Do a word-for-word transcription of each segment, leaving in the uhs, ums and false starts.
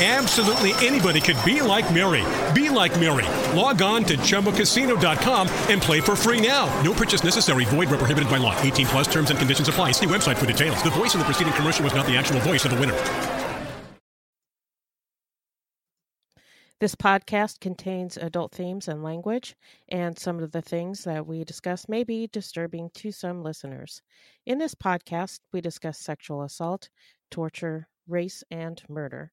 Absolutely anybody could be like Mary. Be like Mary. Log on to Chumba Casino dot com and play for free now. No purchase necessary. Void where prohibited by law. eighteen plus terms and conditions apply. See website for details. The voice in the preceding commercial was not the actual voice of the winner. This podcast contains adult themes and language, and some of the things that we discuss may be disturbing to some listeners. In this podcast, we discuss sexual assault, torture, race, and murder.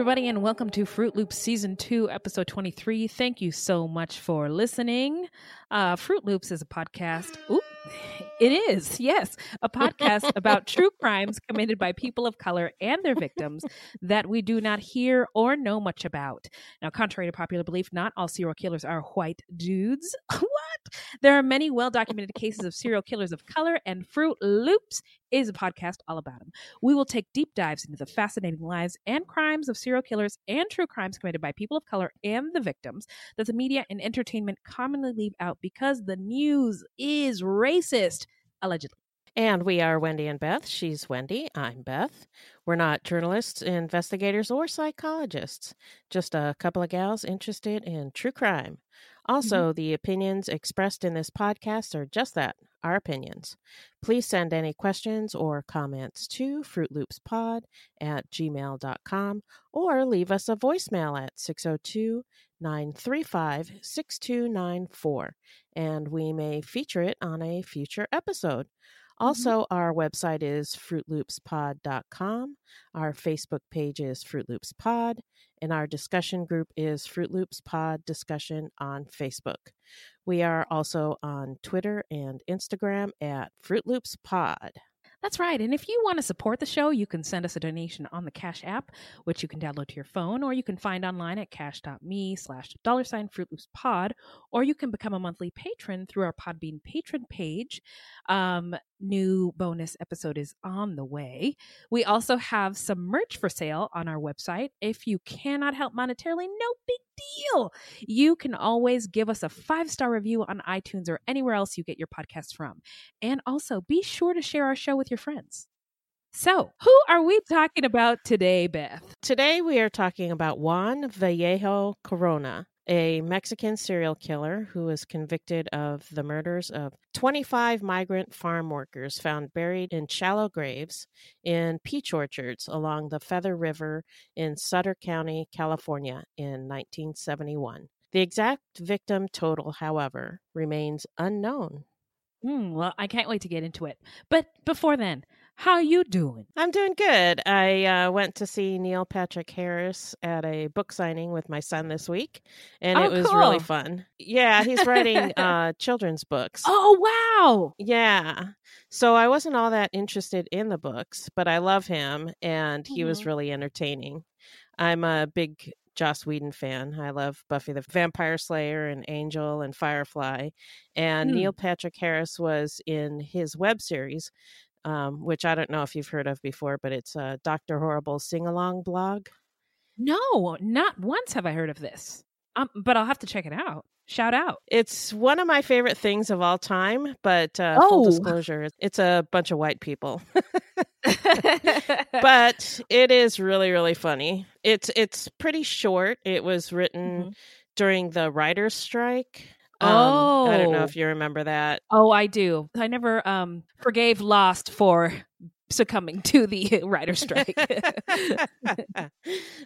Everybody, and welcome to Fruit Loops Season two, Episode twenty-three. Thank you so much for listening. Uh, Fruit Loops is a podcast. Ooh, it is, yes, a podcast about true crimes committed by people of color and their victims that we do not hear or know much about. Now, contrary to popular belief, not all serial killers are white dudes. What? There are many well-documented cases of serial killers of color, and Fruit Loops is a podcast all about them. We will take deep dives into the fascinating lives and crimes of serial killers and true crimes committed by people of color and the victims that the media and entertainment commonly leave out because the news is racist, allegedly. And we are Wendy and Beth. She's Wendy. I'm Beth. We're not journalists, investigators, or psychologists. Just a couple of gals interested in true crime. Also, mm-hmm. the opinions expressed in this podcast are just that, our opinions. Please send any questions or comments to fruit loops pod at gmail dot com or leave us a voicemail at six oh two, nine three five, six two nine four, and we may feature it on a future episode. Also, our website is fruit loops pod dot com, our Facebook page is Fruit Loops Pod, and our discussion group is Fruit Loops Pod Discussion on Facebook. We are also on Twitter and Instagram at Fruit Loops Pod. That's right. And if you want to support the show, you can send us a donation on the Cash app, which you can download to your phone, or you can find online at cash.me slash dollar sign Fruit Loops Pod, or you can become a monthly patron through our Podbean patron page. Um, new bonus episode is on the way. We also have some merch for sale on our website. If you cannot help monetarily, no big deal. You can always give us a five-star review on iTunes or anywhere else you get your podcasts from. And also, be sure to share our show with your friends. So, who are we talking about today, Beth? Today, we are talking about Juan Vallejo Corona, a Mexican serial killer who was convicted of the murders of twenty-five migrant farm workers found buried in shallow graves in peach orchards along the Feather River in Sutter County, California in nineteen seventy-one. The exact victim total, however, remains unknown. Mm, well, I can't wait to get into it. But before then, how you doing? I'm doing good. I uh, went to see Neil Patrick Harris at a book signing with my son this week, and oh, it was cool. really fun. Yeah, he's writing uh, children's books. Oh, wow. Yeah. So I wasn't all that interested in the books, but I love him, and he mm-hmm. was really entertaining. I'm a big Joss Whedon fan. I love Buffy the Vampire Slayer and Angel and Firefly. And mm. Neil Patrick Harris was in his web series, um, which I don't know if you've heard of before, but it's uh, Doctor Horrible's Sing-Along Blog. No, not once have I heard of this, um, but I'll have to check it out. Shout out. It's one of my favorite things of all time, but uh, oh. full disclosure, it's a bunch of white people. But it is really, really funny. It's it's pretty short. It was written mm-hmm. during the writer's strike. Um, oh. I don't know if you remember that. Oh, I do. I never um, forgave Lost for succumbing to the writer's strike.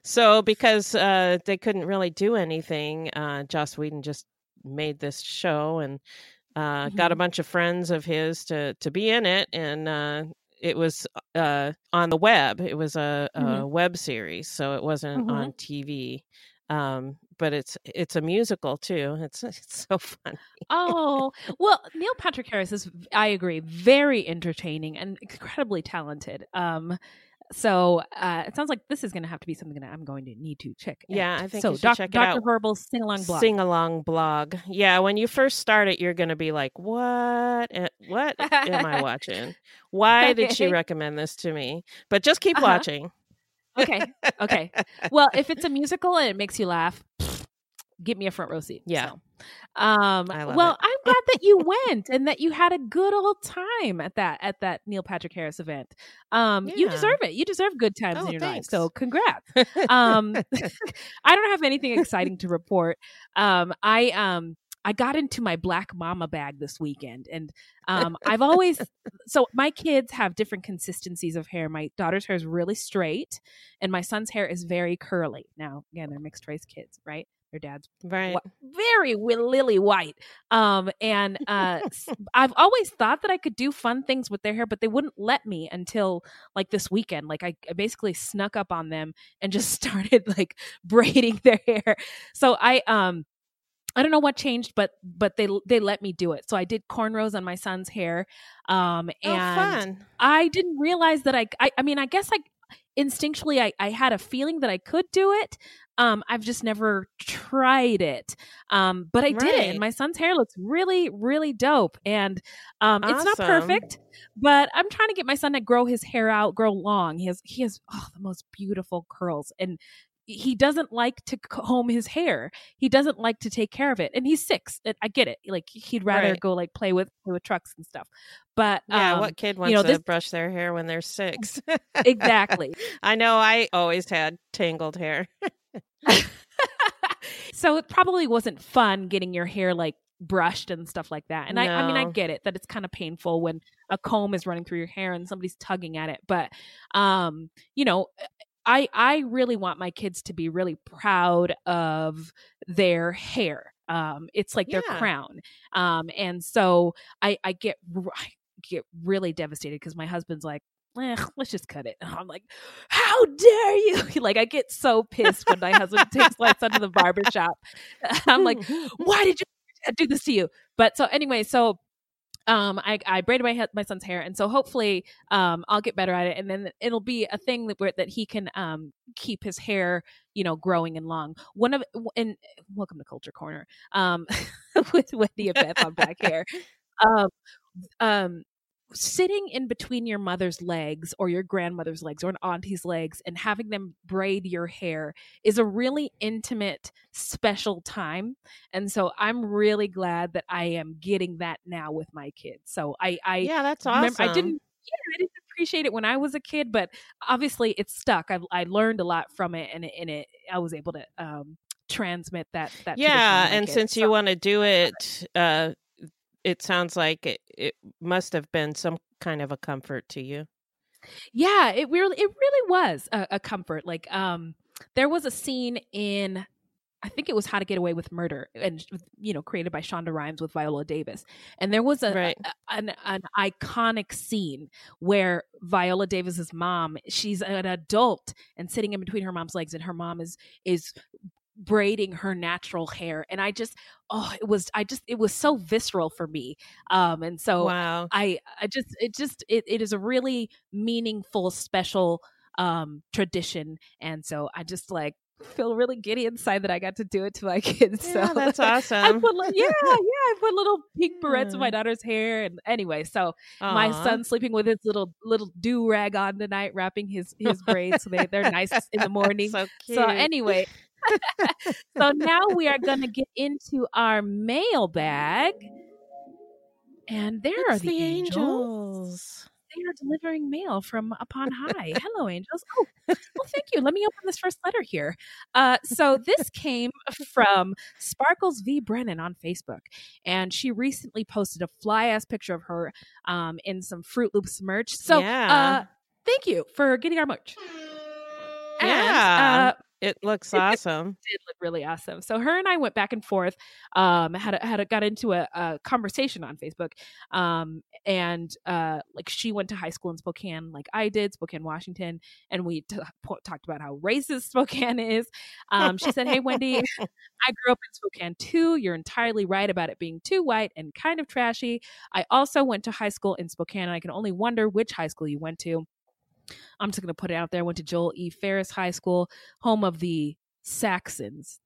So because uh, they couldn't really do anything, uh, Joss Whedon just made this show and uh, mm-hmm. got a bunch of friends of his to to be in it, and uh, it was uh, on the web. It was a, a mm-hmm. web series, so it wasn't mm-hmm. on T V. Um, but it's it's a musical too. It's it's so funny. Oh well, Neil Patrick Harris is, I agree, very entertaining and incredibly talented. Um, so uh, it sounds like this is going to have to be something that I'm going to need to check. Out. Yeah, I think so. You doc- check Doctor it out. Horrible's Sing-Along Blog. Sing-Along Blog. Yeah, when you first start it, you're going to be like, "What? What am I watching? Why okay. did she recommend this to me?" But just keep uh-huh. watching. Okay. Okay. Well, if it's a musical and it makes you laugh, get me a front row seat. Yeah. So, um, I love well, it. I'm glad that you went and that you had a good old time at that at that Neil Patrick Harris event. Um, yeah. You deserve it. You deserve good times oh, in your thanks. life. So congrats. Um, I don't have anything exciting to report. Um, I um, I got into my Black Mama bag this weekend, and um, I've always, so my kids have different consistencies of hair. My daughter's hair is really straight and my son's hair is very curly. Now, again, they're mixed race kids, right? Their dad's right. wh- very lily white. Um, and uh, I've always thought that I could do fun things with their hair, but they wouldn't let me until like this weekend. Like I, I basically snuck up on them and just started like braiding their hair. So I, um, I don't know what changed, but but they they let me do it. So I did cornrows on my son's hair, um, and oh, fun. I didn't realize that I, I. I mean, I guess I instinctually I, I had a feeling that I could do it. Um, I've just never tried it, um, but I right. did it, and my son's hair looks really really dope. And um, awesome. It's not perfect, but I'm trying to get my son to grow his hair out, grow long. He has he has oh, the most beautiful curls and. He doesn't like to comb his hair. He doesn't like to take care of it. And he's six. I get it. Like he'd rather right. go like play with, play with trucks and stuff. But yeah, um, what kid wants you know, to this... brush their hair when they're six? Exactly. I know I always had tangled hair. So it probably wasn't fun getting your hair like brushed and stuff like that. And no. I, I mean, I get it that it's kind of painful when a comb is running through your hair and somebody's tugging at it. But, um, you know, I, I really want my kids to be really proud of their hair. Um, it's like yeah. their crown. Um, and so I, I get I get really devastated because my husband's like, eh, let's just cut it. And I'm like, how dare you? Like, I get so pissed when my husband takes my son to the barbershop. I'm like, why did you do this to you? But so anyway, so. Um, I, I braided my my son's hair, and so hopefully, um, I'll get better at it, and then it'll be a thing that where that he can um keep his hair, you know, growing and long. One of and welcome to Culture Corner, um, with with the event on black hair, um, um, sitting in between your mother's legs or your grandmother's legs or an auntie's legs and having them braid your hair is a really intimate, special time. And so I'm really glad that I am getting that now with my kids. So I, I yeah, that's awesome. Remember, I didn't, yeah, I didn't appreciate it when I was a kid, but obviously it's stuck. I I learned a lot from it, and and it I was able to um transmit that. that yeah, and kids. Since so, you want to do it, uh. It sounds like it, it must have been some kind of a comfort to you. Yeah, it really, it really was a, a comfort. Like, um, there was a scene in, I think it was How to Get Away with Murder, and, you know, created by Shonda Rhimes with Viola Davis. And there was a, right. a an, an iconic scene where Viola Davis's mom, she's an adult and sitting in between her mom's legs, and her mom is is braiding her natural hair. And I just, oh, it was, I just, it was so visceral for me. Um, and so wow. I, I just, it just, it, it is a really meaningful, special um, tradition. And so I just like, feel really giddy inside that I got to do it to my kids. Yeah, so that's awesome. I put, yeah, yeah, I put little pink barrettes yeah. in my daughter's hair, and anyway, so Aww. My son's sleeping with his little little do rag on tonight, wrapping his his braids so they they're nice in the morning. So, cute. So anyway, so now we are going to get into our mailbag, and there it's are the, the angels. angels. They are delivering mail from upon high. Hello, angels. Oh, well, thank you. Let me open this first letter here. Uh, so this came from Sparkles V. Brennan on Facebook, and she recently posted a fly-ass picture of her um, in some Fruit Loops merch. So yeah. uh, thank you for getting our merch. And, yeah. Uh, It looks awesome. It did look really awesome. So her and I went back and forth, um, had a, had a, got into a, a conversation on Facebook, um, and uh, like she went to high school in Spokane, like I did, Spokane, Washington, and we t- po- talked about how racist Spokane is. Um, she said, "Hey, Wendy, I grew up in Spokane too. You're entirely right about it being too white and kind of trashy. I also went to high school in Spokane, and I can only wonder which high school you went to." I'm just going to put it out there. I went to Joel E. Ferris High School, home of the Saxons.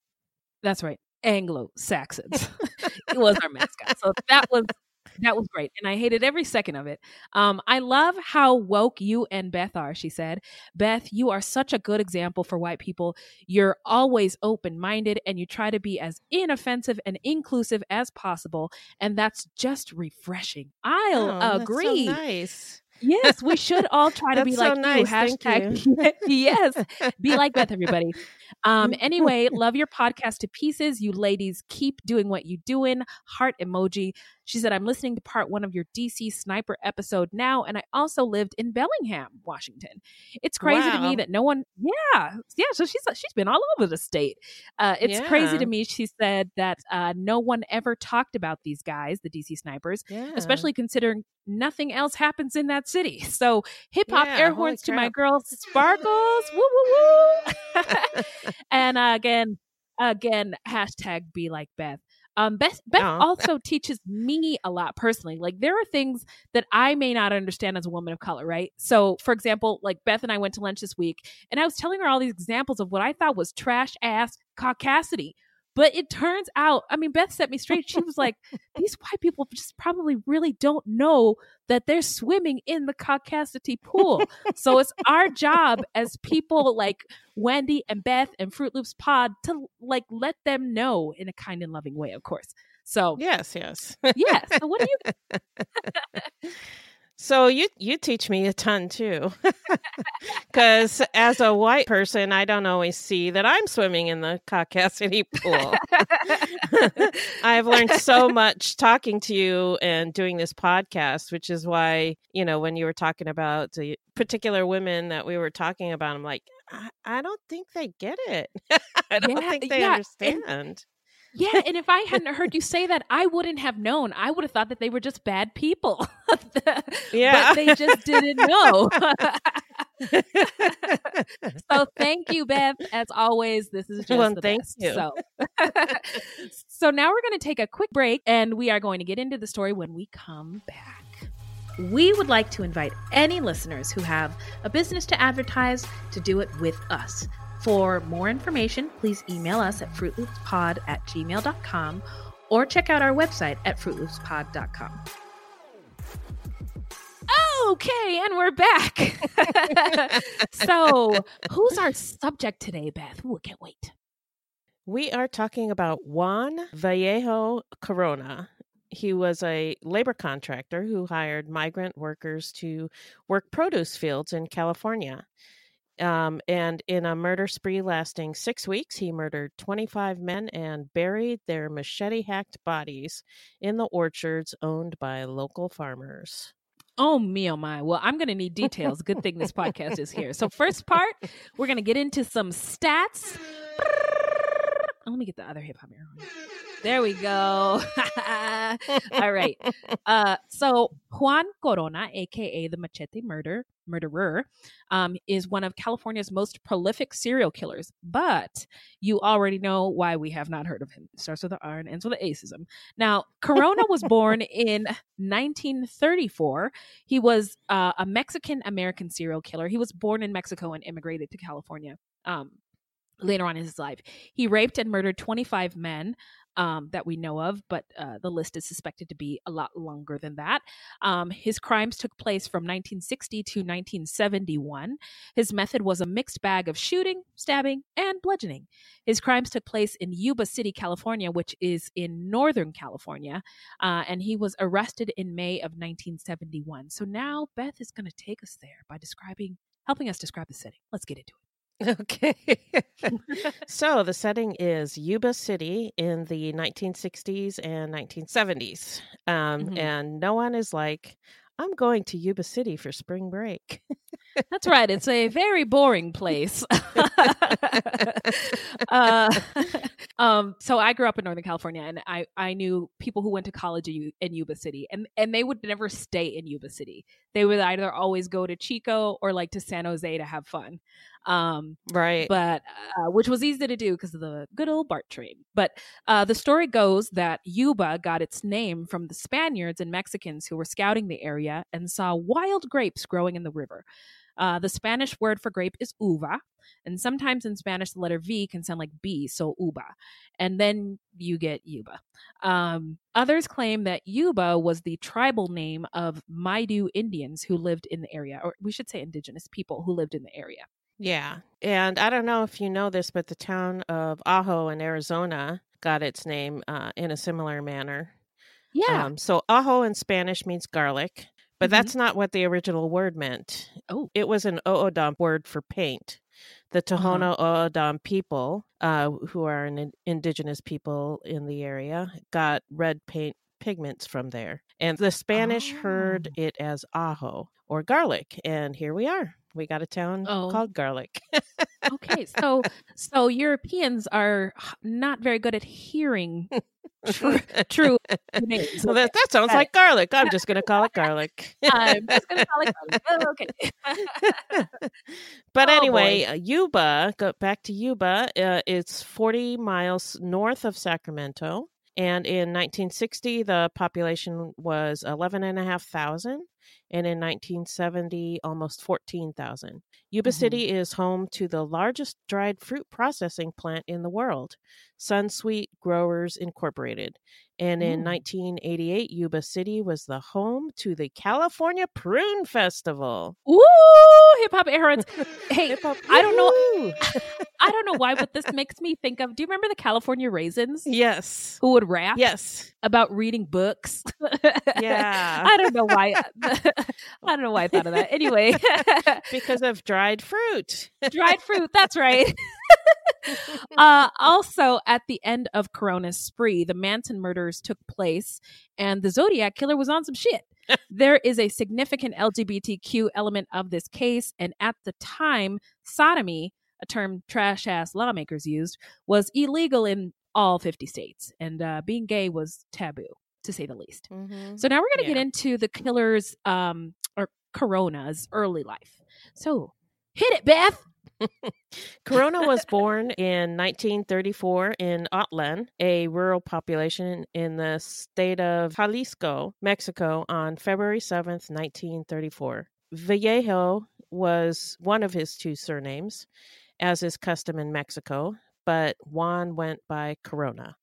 That's right. Anglo-Saxons. It was our mascot. So that was that was great. And I hated every second of it. Um, I love how woke you and Beth are, she said. Beth, you are such a good example for white people. You're always open-minded, and you try to be as inoffensive and inclusive as possible. And that's just refreshing. I'll oh, agree. That's so nice. Yes, we should all try to be so like nice. You. Hashtag you. Yes, be like Beth, everybody. Um, anyway, love your podcast to pieces. You ladies keep doing what you doing. Heart emoji. She said, I'm listening to part one of your D C sniper episode now, and I also lived in Bellingham, Washington. It's crazy wow. to me that no one. Yeah, yeah. So she's she's been all over the state. Uh, it's yeah. crazy to me. She said that uh, no one ever talked about these guys, the D C snipers, yeah. especially considering nothing else happens in that city. So hip hop yeah, air horns to my girl Sparkles. Woo woo woo. And uh, again, again, hashtag be like Beth. Um, Beth, Beth no. also teaches me a lot personally. Like there are things that I may not understand as a woman of color, right? So for example, like Beth and I went to lunch this week, and I was telling her all these examples of what I thought was trash ass caucasity. But it turns out, I mean, Beth set me straight. She was like, these white people just probably really don't know that they're swimming in the caucasity pool. So it's our job as people like Wendy and Beth and Fruit Loops Pod to like let them know in a kind and loving way, of course. So yes, yes. Yes. Yeah, so what do you So you you teach me a ton too, because as a white person, I don't always see that I'm swimming in the caucasity pool. I've learned so much talking to you and doing this podcast, which is why, you know, when you were talking about the particular women that we were talking about, I'm like, I, I don't think they get it. I don't yeah, think they yeah, understand. And- Yeah, and if I hadn't heard you say that, I wouldn't have known. I would have thought that they were just bad people. Yeah. But they just didn't know. So thank you, Beth. As always, this is just well, the thank best. You. So. So now we're going to take a quick break, and we are going to get into the story when we come back. We would like to invite any listeners who have a business to advertise to do it with us. For more information, please email us at fruitloopspod at gmail dot com or check out our website at fruitloopspod dot com. Okay, and we're back. So who's our subject today, Beth? Ooh, I can't wait. We are talking about Juan Vallejo Corona. He was a labor contractor who hired migrant workers to work produce fields in California. Um, and in a murder spree lasting six weeks, he murdered twenty-five men and buried their machete-hacked bodies in the orchards owned by local farmers. Oh, me, oh, my. Well, I'm going to need details. Good thing this podcast is here. So first part, we're going to get into some stats. Oh, let me get the other hip hop mirror. There we go. All right. Uh, so Juan Corona, a k a the Machete Murder, murderer, um, is one of California's most prolific serial killers. But you already know why we have not heard of him. It starts with an R and ends with an acism. Now, Corona was born in nineteen thirty-four. He was uh, a Mexican-American serial killer. He was born in Mexico and immigrated to California um, later on in his life. He raped and murdered twenty-five men. Um, that we know of, but uh, the list is suspected to be a lot longer than that. Um, his crimes took place from nineteen sixty to nineteen seventy-one. His method was a mixed bag of shooting, stabbing, and bludgeoning. His crimes took place in Yuba City, California, which is in Northern California, uh, and he was arrested in May of nineteen seventy-one. So now Beth is going to take us there by describing, helping us describe the setting. Let's get into it. Okay. So the setting is Yuba City in the nineteen sixties and nineteen seventies. Um, mm-hmm. And no one is like, I'm going to Yuba City for spring break. That's right. It's a very boring place. uh, um, so I grew up in Northern California, and I, I knew people who went to college in Yuba City, and, and they would never stay in Yuba City. They would either always go to Chico or like to San Jose to have fun. Um, right. But, uh, which was easy to do because of the good old BART train. But, uh, the story goes that Yuba got its name from the Spaniards and Mexicans who were scouting the area and saw wild grapes growing in the river. Uh, the Spanish word for grape is uva. And sometimes in Spanish, the letter V can sound like B, so uva. And then you get Yuba. Um, others claim that Yuba was the tribal name of Maidu Indians who lived in the area, or we should say indigenous people who lived in the area. Yeah. And I don't know if you know this, but the town of Ajo in Arizona got its name uh, in a similar manner. Yeah. Um, so Ajo in Spanish means garlic, but mm-hmm. that's not what the original word meant. Oh. It was an Oodam word for paint. The Tohono uh-huh. O'odham people, uh, who are an indigenous people in the area, got red paint pigments from there. And the Spanish oh. heard it as ajo or garlic. And here we are. We got a town oh. called Garlic. Okay, so so Europeans are not very good at hearing true, true names. Well, that, that sounds like garlic. I'm just going to call it garlic. I'm just going to call it garlic. Oh, okay. But oh, anyway, boy. Yuba, go back to Yuba. Uh, it's forty miles north of Sacramento. And in nineteen sixty, the population was eleven and a half thousand. And in nineteen seventy, almost fourteen thousand. Yuba mm-hmm. City is home to the largest dried fruit processing plant in the world, Sunsweet Growers Incorporated. And mm. in nineteen eighty-eight, Yuba City was the home to the California Prune Festival. Ooh, hip hop errands. Hey, hip-hop, I don't know. I don't know why, but this makes me think of, do you remember the California Raisins? Yes. Who would rap? Yes. About reading books. Yeah. I don't know why. I don't know why I thought of that. Anyway. Because of dried fruit. Dried fruit. That's right. uh, also, at the end of Corona's spree, the Manson murders took place and the Zodiac killer was on some shit. There is a significant L G B T Q element of this case. And at the time, sodomy, a term trash-ass lawmakers used, was illegal in all fifty states. And uh, being gay was taboo, to say the least. Mm-hmm. So now we're going to yeah. get into the killer's um, or Corona's early life. So hit it, Beth. Corona was born in nineteen thirty-four in Otlan, a rural population in the state of Jalisco, Mexico, on February seventh, nineteen thirty-four. Vallejo was one of his two surnames, as is custom in Mexico, but Juan went by Corona.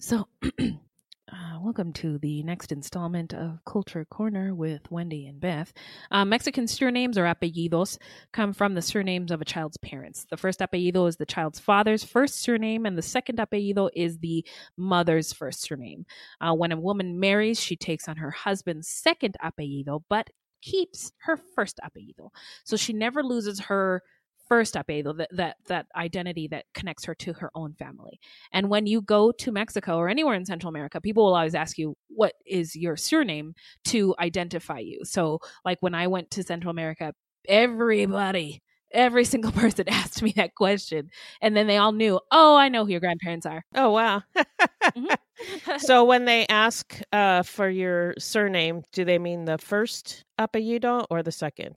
So, uh, welcome to the next installment of Culture Corner with Wendy and Beth. Uh, Mexican surnames, or apellidos, come from the surnames of a child's parents. The first apellido is the child's father's first surname, and the second apellido is the mother's first surname. Uh, when a woman marries, she takes on her husband's second apellido, but keeps her first apellido. So she never loses her first apellido, that, that that identity that connects her to her own family. And when you go to Mexico or anywhere in Central America, people will always ask you, what is your surname, to identify you. So like when I went to Central America, everybody Every single person asked me that question. And then they all knew, oh, I know who your grandparents are. Oh, wow. Mm-hmm. So when they ask uh, for your surname, do they mean the first apellido or the second?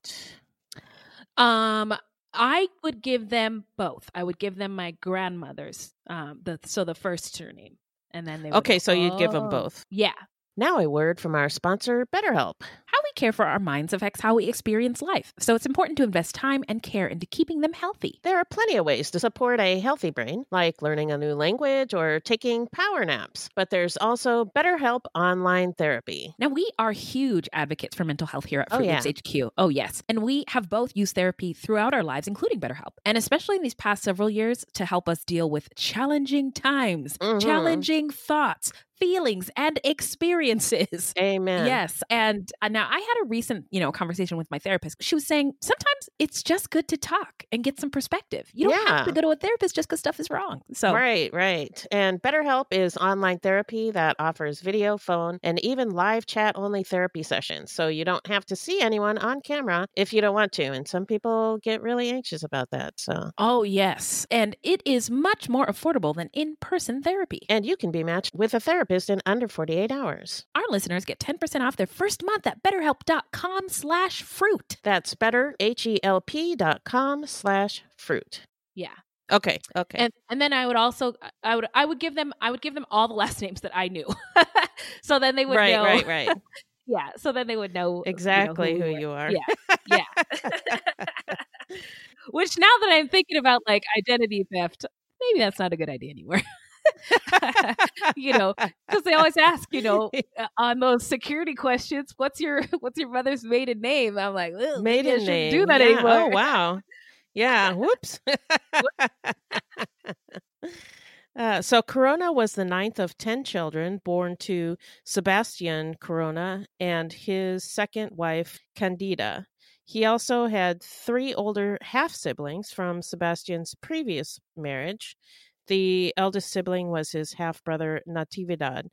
Um, I would give them both. I would give them my grandmother's, um, the so the first surname. And then they would Okay, go, so you'd oh. give them both. Yeah. Now a word from our sponsor, BetterHelp. How we care for our minds affects how we experience life, so it's important to invest time and care into keeping them healthy. There are plenty of ways to support a healthy brain, like learning a new language or taking power naps, but there's also BetterHelp online therapy. Now, we are huge advocates for mental health here at Fruit Loops H Q. Oh, yes. And we have both used therapy throughout our lives, including BetterHelp, and especially in these past several years to help us deal with challenging times, mm-hmm. challenging thoughts, feelings and experiences. Amen. Yes. And uh, now I had a recent, you know, conversation with my therapist. She was saying sometimes it's just good to talk and get some perspective. You don't yeah. have to go to a therapist just because stuff is wrong. So Right, right. And BetterHelp is online therapy that offers video, phone, and even live chat only therapy sessions. So you don't have to see anyone on camera if you don't want to. And some people get really anxious about that. So Oh, yes. And it is much more affordable than in-person therapy. And you can be matched with a therapist in under forty-eight hours. Our listeners get ten percent off their first month at betterhelp.com slash fruit. That's better, H-E-L-P dot com slash fruit. Yeah. Okay. Okay. And, and then I would also, I would, I would give them, I would give them all the last names that I knew. So then they would right, know. Right, right, right. Yeah. So then they would know exactly you know, who, who you are. Yeah. Yeah. Which now that I'm thinking about like identity theft, maybe that's not a good idea anymore. You know, because they always ask, you know, on those security questions, what's your what's your mother's maiden name? I'm like, maiden name. Do that yeah. anymore? Oh wow, yeah. Whoops. Uh, so Corona was the ninth of ten children born to Sebastian Corona and his second wife Candida. He also had three older half siblings from Sebastian's previous marriage. The eldest sibling was his half-brother, Natividad,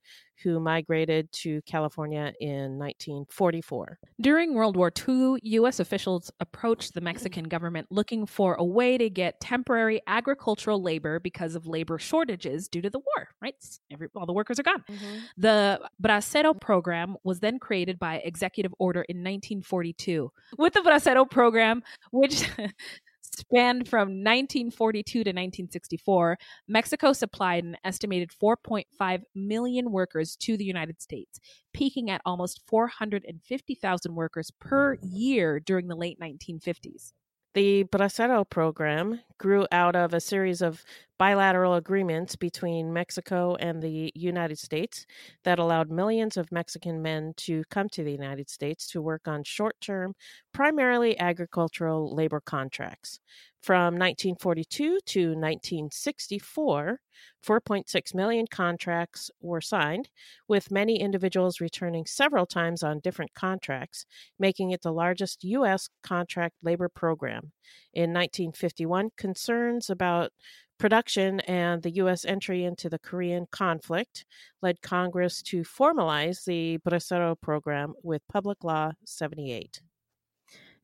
who migrated to California in nineteen forty-four. During World War Two, U S officials approached the Mexican government looking for a way to get temporary agricultural labor because of labor shortages due to the war, right? Every, all the workers are gone. Mm-hmm. The Bracero program was then created by executive order in nineteen forty-two. With the Bracero program, which... spanned from nineteen forty-two to nineteen sixty-four, Mexico supplied an estimated four point five million workers to the United States, peaking at almost four hundred fifty thousand workers per year during the late nineteen fifties. The Bracero program grew out of a series of bilateral agreements between Mexico and the United States that allowed millions of Mexican men to come to the United States to work on short-term, primarily agricultural labor contracts. From nineteen forty-two to nineteen sixty-four, four point six million contracts were signed, with many individuals returning several times on different contracts, making it the largest U S contract labor program. In nineteen fifty-one, concerns about production and the U S entry into the Korean conflict led Congress to formalize the Bracero program with Public Law seventy-eight.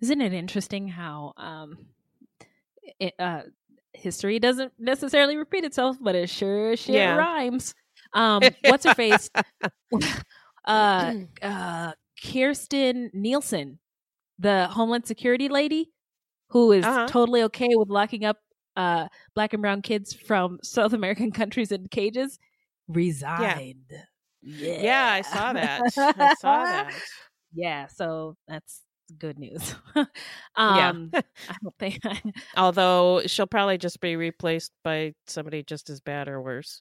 Isn't it interesting how... Um... It, uh, history doesn't necessarily repeat itself, but it sure shit yeah. rhymes. Um, what's her face? uh, uh, Kirsten Nielsen, the Homeland Security lady, who is uh-huh. totally okay with locking up uh, black and brown kids from South American countries in cages, resigned. Yeah, yeah. yeah I saw that. I saw that. Yeah, so that's good news. um yeah. I don't think I... although she'll probably just be replaced by somebody just as bad or worse.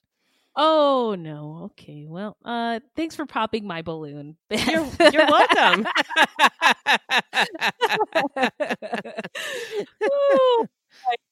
Oh no. Okay, well uh thanks for popping my balloon. you're, you're welcome.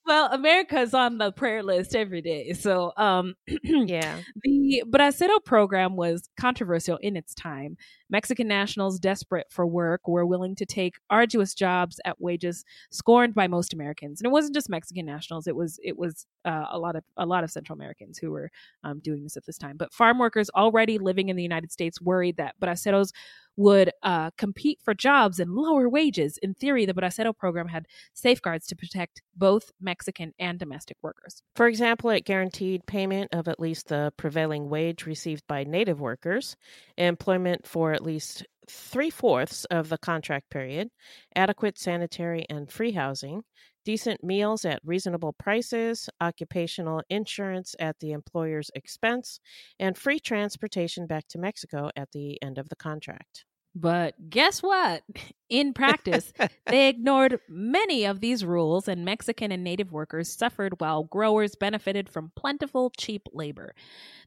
Well, America's on the prayer list every day. So, um, yeah, the Bracero program was controversial in its time. Mexican nationals desperate for work were willing to take arduous jobs at wages scorned by most Americans. And it wasn't just Mexican nationals. It was it was uh, a lot of a lot of Central Americans who were um, doing this at this time. But farm workers already living in the United States worried that braceros would uh, compete for jobs and lower wages. In theory, the Bracero program had safeguards to protect both Mexican and domestic workers. For example, it guaranteed payment of at least the prevailing wage received by Native workers, employment for at least three-fourths of the contract period, adequate sanitary and free housing, decent meals at reasonable prices, occupational insurance at the employer's expense, and free transportation back to Mexico at the end of the contract. But guess what? In practice, they ignored many of these rules, and Mexican and Native workers suffered while growers benefited from plentiful, cheap labor.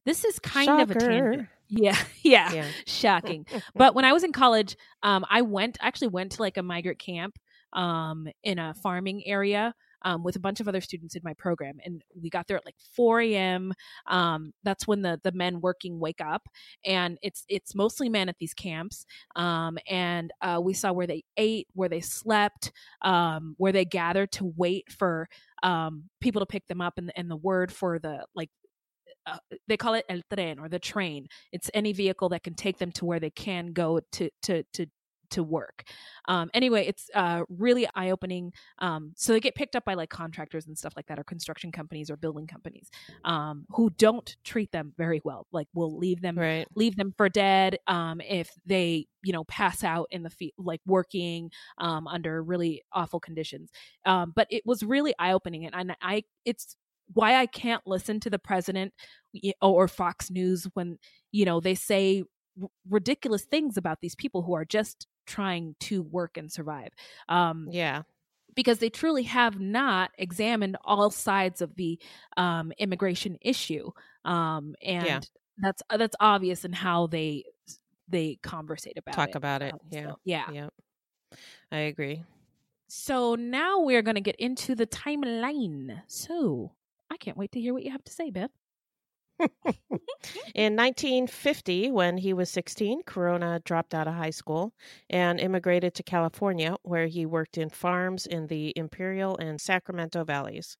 This is kind Shocker. of a tangent. Yeah, yeah, yeah. Shocking. But when I was in college, um, I went actually went to like a migrant camp um, in a farming area Um, with a bunch of other students in my program. And we got there at like four a.m. Um, that's when the the men working wake up. And it's it's mostly men at these camps. Um, and uh, we saw where they ate, where they slept, um, where they gathered to wait for um, people to pick them up. And, and the word for the, like, Uh, they call it el tren, or the train. It's any vehicle that can take them to where they can go to to to to work. Um, anyway, it's uh, really eye-opening. Um, so they get picked up by like contractors and stuff like that, or construction companies or building companies, um, who don't treat them very well. Like, will leave them, right. leave them for dead. Um, if they, you know, pass out in the field, like working um, under really awful conditions. Um, but it was really eye-opening. And, and I, it's why I can't listen to the president or Fox News when, you know, they say r- ridiculous things about these people who are just trying to work and survive. Um, yeah. Because they truly have not examined all sides of the um, immigration issue. Um, and yeah. that's, that's obvious in how they, they conversate about Talk it. Talk about it. Um, yeah. So, yeah. Yeah. I agree. So now we're going to get into the timeline. So I can't wait to hear what you have to say, Beth. In nineteen fifty, when he was sixteen, Corona dropped out of high school and immigrated to California, where he worked in farms in the Imperial and Sacramento valleys.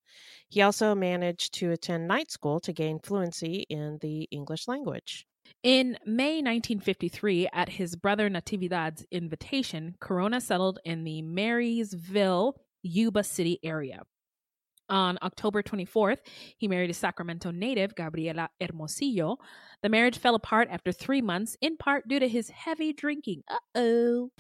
He also managed to attend night school to gain fluency in the English language. In May nineteen fifty-three, at his brother Natividad's invitation, Corona settled in the Marysville, Yuba City area. On October twenty-fourth, he married a Sacramento native, Gabriela Hermosillo. The marriage fell apart after three months, in part due to his heavy drinking. Uh-oh.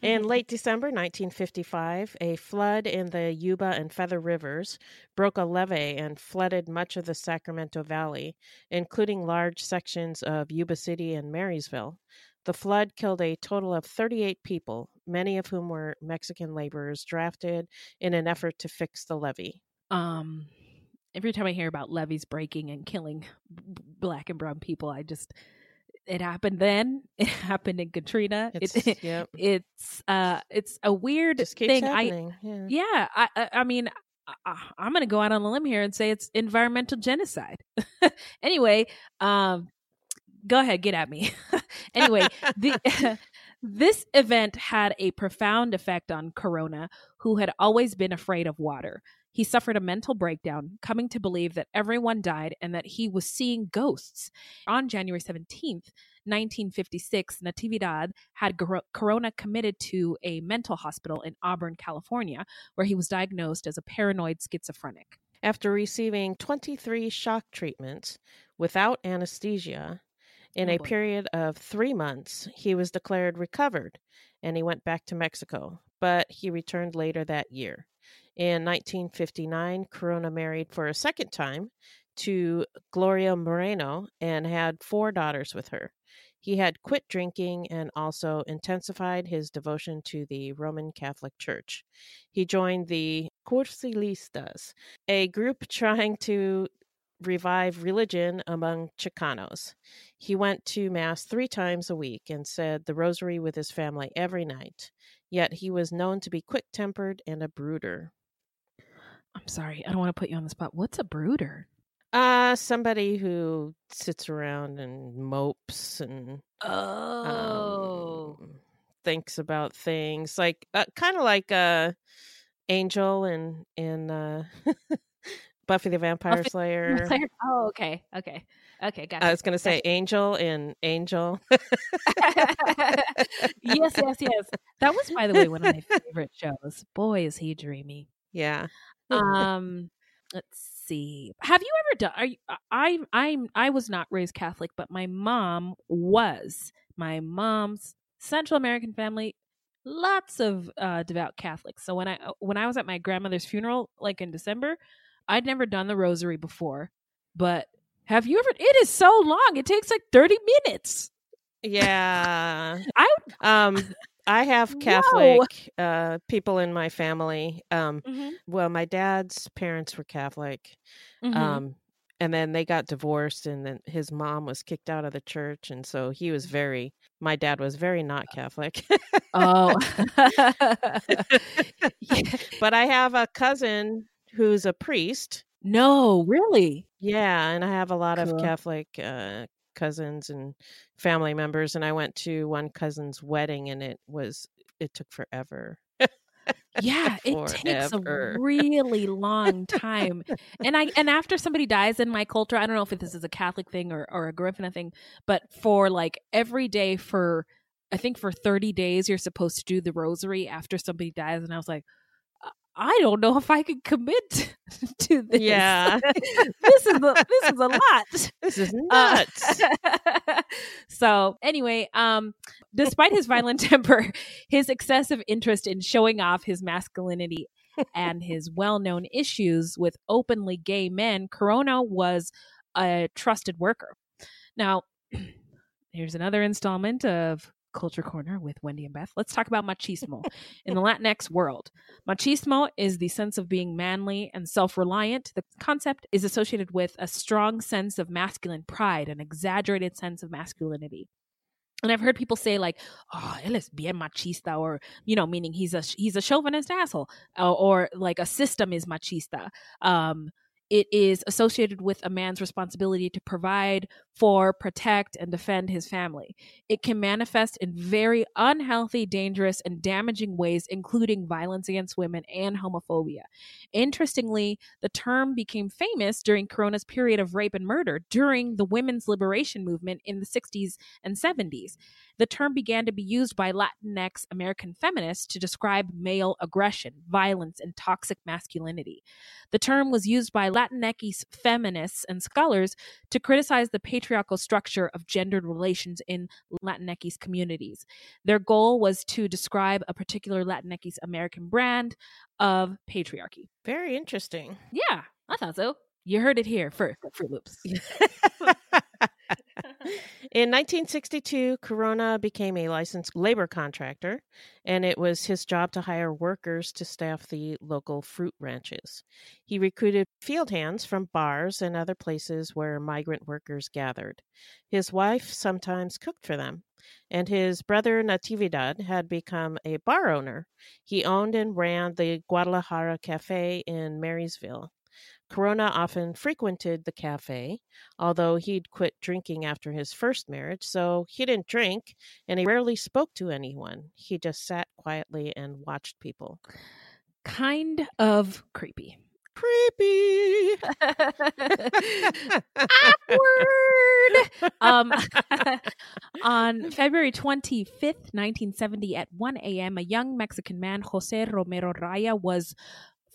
In late December nineteen fifty-five, a flood in the Yuba and Feather Rivers broke a levee and flooded much of the Sacramento Valley, including large sections of Yuba City and Marysville. The flood killed a total of thirty-eight people, many of whom were Mexican laborers drafted in an effort to fix the levee. Um, every time I hear about levees breaking and killing b- black and brown people, I just, it happened then. It happened in Katrina. It's it, yep. it's, uh, it's a weird just keeps thing. Happening. I, yeah. yeah, I, I, I mean, I, I'm going to go out on a limb here and say it's environmental genocide. Anyway, um, go ahead, get at me. Anyway, the, this event had a profound effect on Corona, who had always been afraid of water. He suffered a mental breakdown, coming to believe that everyone died and that he was seeing ghosts. On January seventeenth, nineteen fifty-six, Natividad had Corona committed to a mental hospital in Auburn, California, where he was diagnosed as a paranoid schizophrenic. After receiving twenty-three shock treatments without anesthesia, in a period of three months, he was declared recovered, and he went back to Mexico, but he returned later that year. In nineteen fifty-nine, Corona married for a second time to Gloria Moreno and had four daughters with her. He had quit drinking and also intensified his devotion to the Roman Catholic Church. He joined the Cursilistas, a group trying to revive religion among Chicanos. He went to Mass three times a week and said the rosary with his family every night. Yet he was known to be quick-tempered and a brooder. I'm sorry, I don't want to put you on the spot. What's a brooder? Uh, somebody who sits around and mopes and oh, um, thinks about things like uh, kind of like uh, Angel and and uh, Buffy the Vampire Buffy Slayer. Vampire. Oh, okay, okay, okay. Gotcha. I was going to say gotcha. Angel and Angel. Yes, yes, yes. That was, by the way, one of my favorite shows. Boy, is he dreamy. Yeah. Um. Let's see. Have you ever done? Are you, I? I? I was not raised Catholic, but my mom was. My mom's Central American family, lots of uh, devout Catholics. So when I when I was at my grandmother's funeral, like in December, I'd never done the rosary before. But have you ever? It is so long. It takes like thirty minutes. Yeah. I um. I have Catholic no. uh, people in my family. Um, mm-hmm. Well, my dad's parents were Catholic, mm-hmm. um, and then they got divorced, and then his mom was kicked out of the church, and so he was very. My dad was very not Catholic. Oh, but I have a cousin who's a priest. No, really? Yeah, and I have a lot cool. of Catholic. Uh, cousins and family members, and I went to one cousin's wedding, and it was it took forever. Yeah, it takes forever. a really long time. and I and after somebody dies in my culture, I don't know if this is a Catholic thing or, or a Griffin thing, but for like every day for I think for thirty days you're supposed to do the rosary after somebody dies, and I was like, I don't know if I could commit to this. Yeah. this is a, this is a lot. This is nuts. Uh, so anyway, um, despite his violent temper, his excessive interest in showing off his masculinity and his well-known issues with openly gay men, Corona was a trusted worker. Now, here's another installment of Culture Corner with Wendy and Beth. Let's talk about machismo in the Latinx world. Machismo is the sense of being manly and self-reliant. The concept is associated with a strong sense of masculine pride, an exaggerated sense of masculinity. And I've heard people say like, "Oh, él es bien machista," or you know, meaning he's a he's a chauvinist asshole, or, or like a system is machista. Um, It is associated with a man's responsibility to provide for, protect, and defend his family. It can manifest in very unhealthy, dangerous, and damaging ways, including violence against women and homophobia. Interestingly, the term became famous during Corona's period of rape and murder during the women's liberation movement in the sixties and seventies. The term began to be used by Latinx American feminists to describe male aggression, violence, and toxic masculinity. The term was used by Latinx feminists and scholars to criticize the patriarchal structure of gendered relations in Latinx communities. Their goal was to describe a particular Latinx American brand of patriarchy. Very interesting. Yeah, I thought so. You heard it here first at Fruit Loops. In nineteen sixty-two, Corona became a licensed labor contractor, and it was his job to hire workers to staff the local fruit ranches. He recruited field hands from bars and other places where migrant workers gathered. His wife sometimes cooked for them, and his brother Natividad had become a bar owner. He owned and ran the Guadalajara Cafe in Marysville. Corona often frequented the cafe, although he'd quit drinking after his first marriage, so he didn't drink, and he rarely spoke to anyone. He just sat quietly and watched people. Kind of creepy. Creepy. Awkward. Um, on February twenty-fifth, nineteen seventy, at one a.m., a young Mexican man, José Romero Raya, was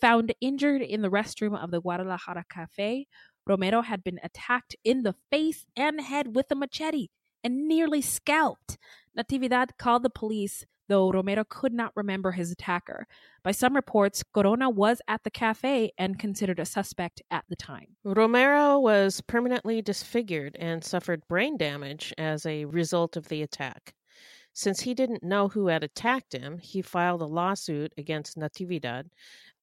found injured in the restroom of the Guadalajara Cafe. Romero had been attacked in the face and head with a machete and nearly scalped. Natividad called the police, though Romero could not remember his attacker. By some reports, Corona was at the cafe and considered a suspect at the time. Romero was permanently disfigured and suffered brain damage as a result of the attack. Since he didn't know who had attacked him, he filed a lawsuit against Natividad,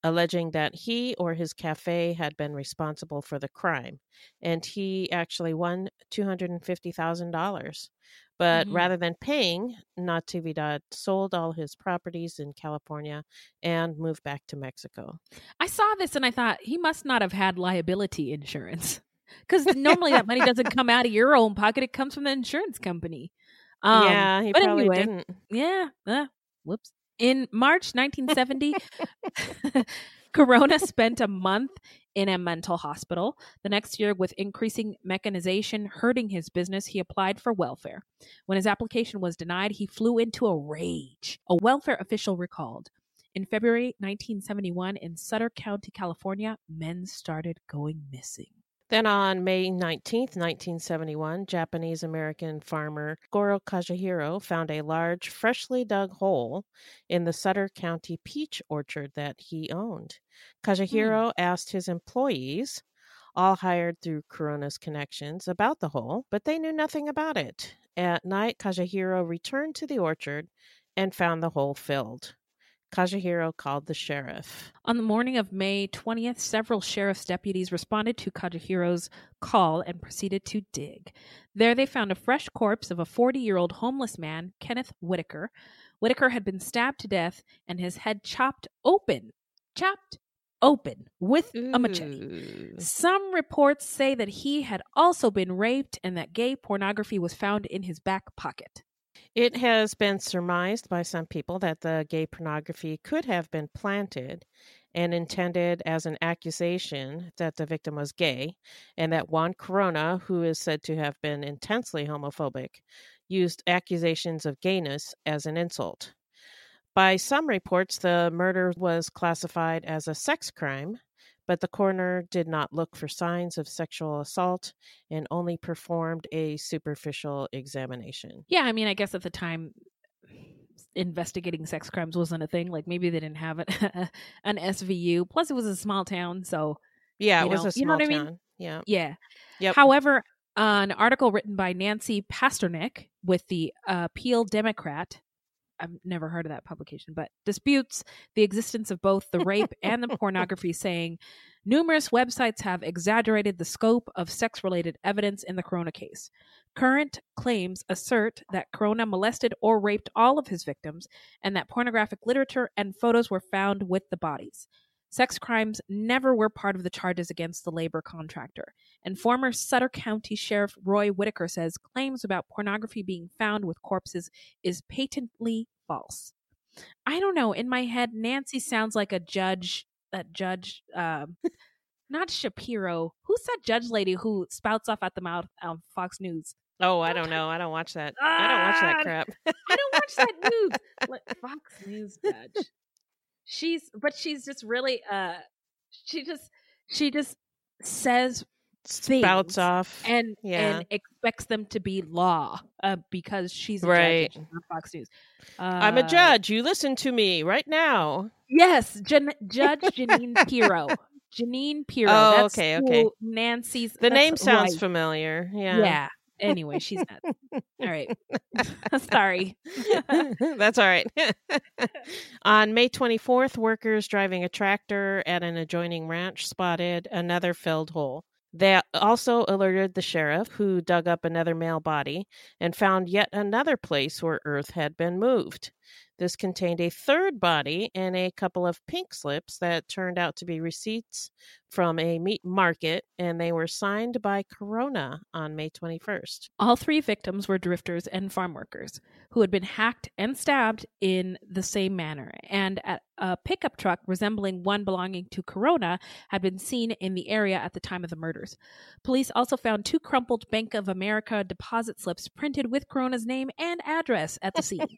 alleging that he or his cafe had been responsible for the crime. And he actually won two hundred fifty thousand dollars. But mm-hmm. rather than paying, Natividad sold all his properties in California and moved back to Mexico. I saw this and I thought, he must not have had liability insurance. Because normally that money doesn't come out of your own pocket. It comes from the insurance company. Um, yeah, he but probably anyway, didn't. Yeah. Uh, whoops. In March nineteen seventy, Corona spent a month in a mental hospital. The next year, with increasing mechanization hurting his business, he applied for welfare. When his application was denied, he flew into a rage. A welfare official recalled. In February nineteen seventy-one, in Sutter County, California, men started going missing. Then on May nineteenth, nineteen seventy-one, Japanese-American farmer Goro Kajihiro found a large, freshly dug hole in the Sutter County peach orchard that he owned. Kajihiro mm. asked his employees, all hired through Corona's connections, about the hole, but they knew nothing about it. At night, Kajihiro returned to the orchard and found the hole filled. Kajihiro called the sheriff. On the morning of May twentieth, several sheriff's deputies responded to Kajihiro's call and proceeded to dig. There they found a fresh corpse of a forty-year-old homeless man, Kenneth Whitaker. Whitaker had been stabbed to death and his head chopped open. Chopped open with Ooh. a machete. Some reports say that he had also been raped and that gay pornography was found in his back pocket. It has been surmised by some people that the gay pornography could have been planted and intended as an accusation that the victim was gay, and that Juan Corona, who is said to have been intensely homophobic, used accusations of gayness as an insult. By some reports, the murder was classified as a sex crime, but the coroner did not look for signs of sexual assault and only performed a superficial examination. Yeah, I mean, I guess at the time, investigating sex crimes wasn't a thing. Like, maybe they didn't have an, an S V U. Plus, it was a small town, so... Yeah, it was know, a small you know what I mean? town. Yeah. Yeah. Yep. However, an article written by Nancy Pasternak with the uh, Peel Democrat... I've never heard of that publication, but disputes the existence of both the rape and the pornography, saying numerous websites have exaggerated the scope of sex-related evidence in the Corona case. Current claims assert that Corona molested or raped all of his victims and that pornographic literature and photos were found with the bodies. Sex crimes never were part of the charges against the labor contractor. And former Sutter County Sheriff Roy Whitaker says claims about pornography being found with corpses is patently false. I don't know. In my head, Nancy sounds like a judge, a judge, um, not Shapiro. Who's that judge lady who spouts off at the mouth on Fox News? Oh, I don't know. I don't watch that. Ah, I don't watch that crap. I don't watch that news. Fox News judge. She's, but she's just really, uh, she just, she just says things. Spouts off. And, yeah. and expects them to be law, uh, because she's a right. judge on Fox News. Uh, I'm a judge. You listen to me right now. Yes. Jan- Judge Jeanine Pirro. Jeanine Pirro. Oh, that's okay. Okay. Nancy's. The name sounds right. familiar. Yeah. Yeah. Anyway, she's nuts. All right. Sorry. That's all right. On May twenty-fourth, workers driving a tractor at an adjoining ranch spotted another filled hole. They also alerted the sheriff, who dug up another male body and found yet another place where earth had been moved. This contained a third body and a couple of pink slips that turned out to be receipts from a meat market, and they were signed by Corona on May twenty-first. All three victims were drifters and farm workers who had been hacked and stabbed in the same manner, and at a pickup truck resembling one belonging to Corona had been seen in the area at the time of the murders. Police also found two crumpled Bank of America deposit slips printed with Corona's name and address at the scene.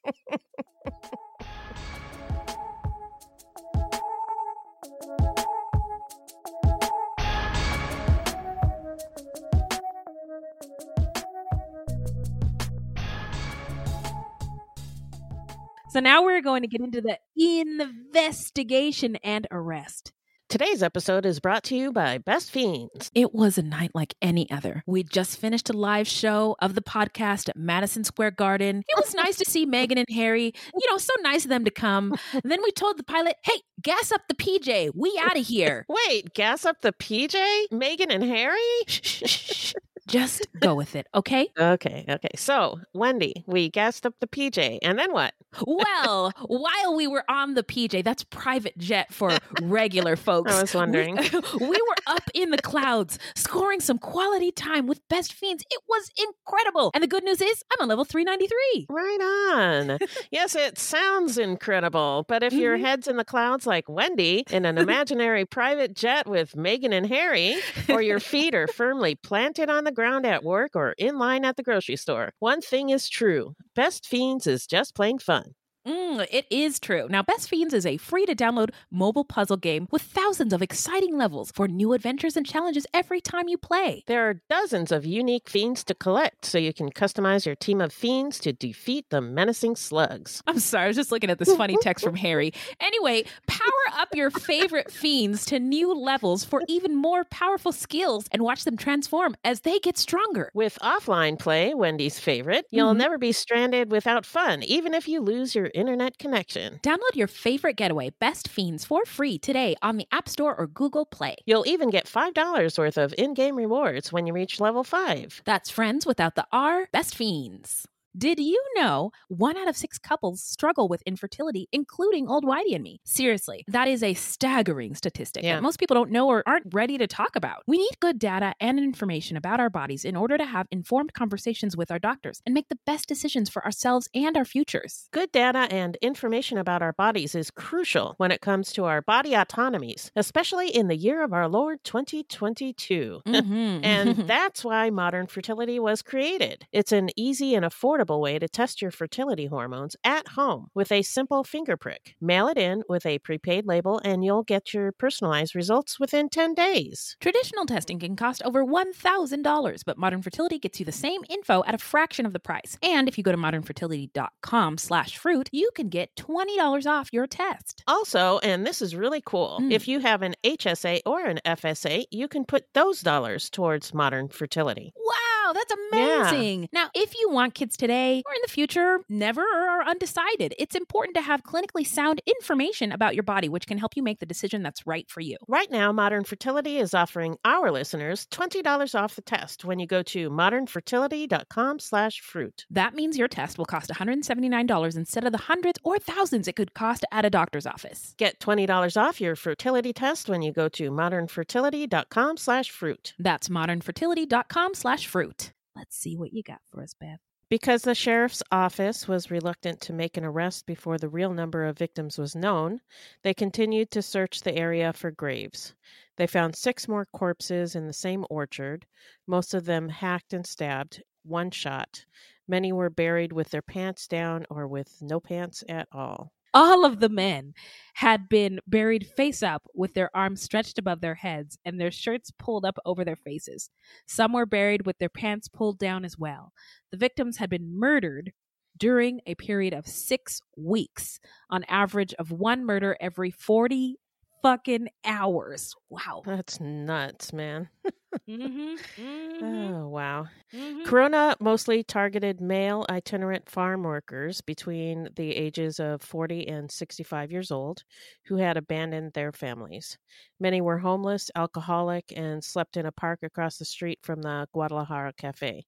So now we're going to get into the investigation and arrest. Today's episode is brought to you by Best Fiends. It was a night like any other. We just finished a live show of the podcast at Madison Square Garden. It was nice to see Meghan and Harry. You know, so nice of them to come. And then we told the pilot, hey, gas up the P J. We out of here. Wait, gas up the P J? Meghan and Harry? Just go with it, okay? Okay, okay. So, Wendy, we gassed up the P J, and then what? Well, while we were on the P J, that's private jet for regular folks. I was wondering. We, we were up in the clouds, scoring some quality time with Best Fiends. It was incredible. And the good news is, I'm on level three ninety-three. Right on. Yes, it sounds incredible, but if mm-hmm. your head's in the clouds like Wendy in an imaginary private jet with Megan and Harry, or your feet are firmly planted on the ground at work or in line at the grocery store, one thing is true. Best Fiends is just plain fun. Mm, it is true. Now, Best Fiends is a free-to-download mobile puzzle game with thousands of exciting levels for new adventures and challenges every time you play. There are dozens of unique fiends to collect, so you can customize your team of fiends to defeat the menacing slugs. I'm sorry, I was just looking at this funny text from Harry. Anyway, power up your favorite fiends to new levels for even more powerful skills and watch them transform as they get stronger. With offline play, Wendy's favorite, you'll mm-hmm. never be stranded without fun, even if you lose your internet connection. Download your favorite getaway, Best Fiends, for free today on the App Store or Google Play. You'll even get five dollars worth of in-game rewards when you reach level five. That's friends without the R, Best Fiends. Did you know one out of six couples struggle with infertility, including old Whitey and me? Seriously, that is a staggering statistic yeah. that most people don't know or aren't ready to talk about. We need good data and information about our bodies in order to have informed conversations with our doctors and make the best decisions for ourselves and our futures. Good data and information about our bodies is crucial when it comes to our body autonomies, especially in the year of our Lord twenty twenty-two. Mm-hmm. And that's why modern fertility was created. It's an easy and affordable way to test your fertility hormones at home with a simple finger prick. Mail it in with a prepaid label and you'll get your personalized results within ten days. Traditional testing can cost over one thousand dollars, but Modern Fertility gets you the same info at a fraction of the price. And if you go to modernfertility.com slash fruit, you can get twenty dollars off your test. Also, and this is really cool, mm. if you have an H S A or an F S A, you can put those dollars towards Modern Fertility. Wow! Wow, that's amazing. Yeah. Now, if you want kids today or in the future, never or are undecided, it's important to have clinically sound information about your body, which can help you make the decision that's right for you. Right now, Modern Fertility is offering our listeners twenty dollars off the test when you go to modernfertility.com slash fruit. That means your test will cost one hundred seventy-nine dollars instead of the hundreds or thousands it could cost at a doctor's office. Get twenty dollars off your fertility test when you go to modernfertility.com slash fruit. That's modernfertility.com slash fruit. Let's see what you got for us, Beth. Because the sheriff's office was reluctant to make an arrest before the real number of victims was known, they continued to search the area for graves. They found six more corpses in the same orchard, most of them hacked and stabbed, one shot. Many were buried with their pants down or with no pants at all. All of the men had been buried face up with their arms stretched above their heads and their shirts pulled up over their faces. Some were buried with their pants pulled down as well. The victims had been murdered during a period of six weeks, on average of one murder every forty fucking hours. Wow. That's nuts, man. mm-hmm. Mm-hmm. Oh, wow. Mm-hmm. Corona mostly targeted male itinerant farm workers between the ages of forty and sixty-five years old who had abandoned their families. Many were homeless, alcoholic, and slept in a park across the street from the Guadalajara Cafe.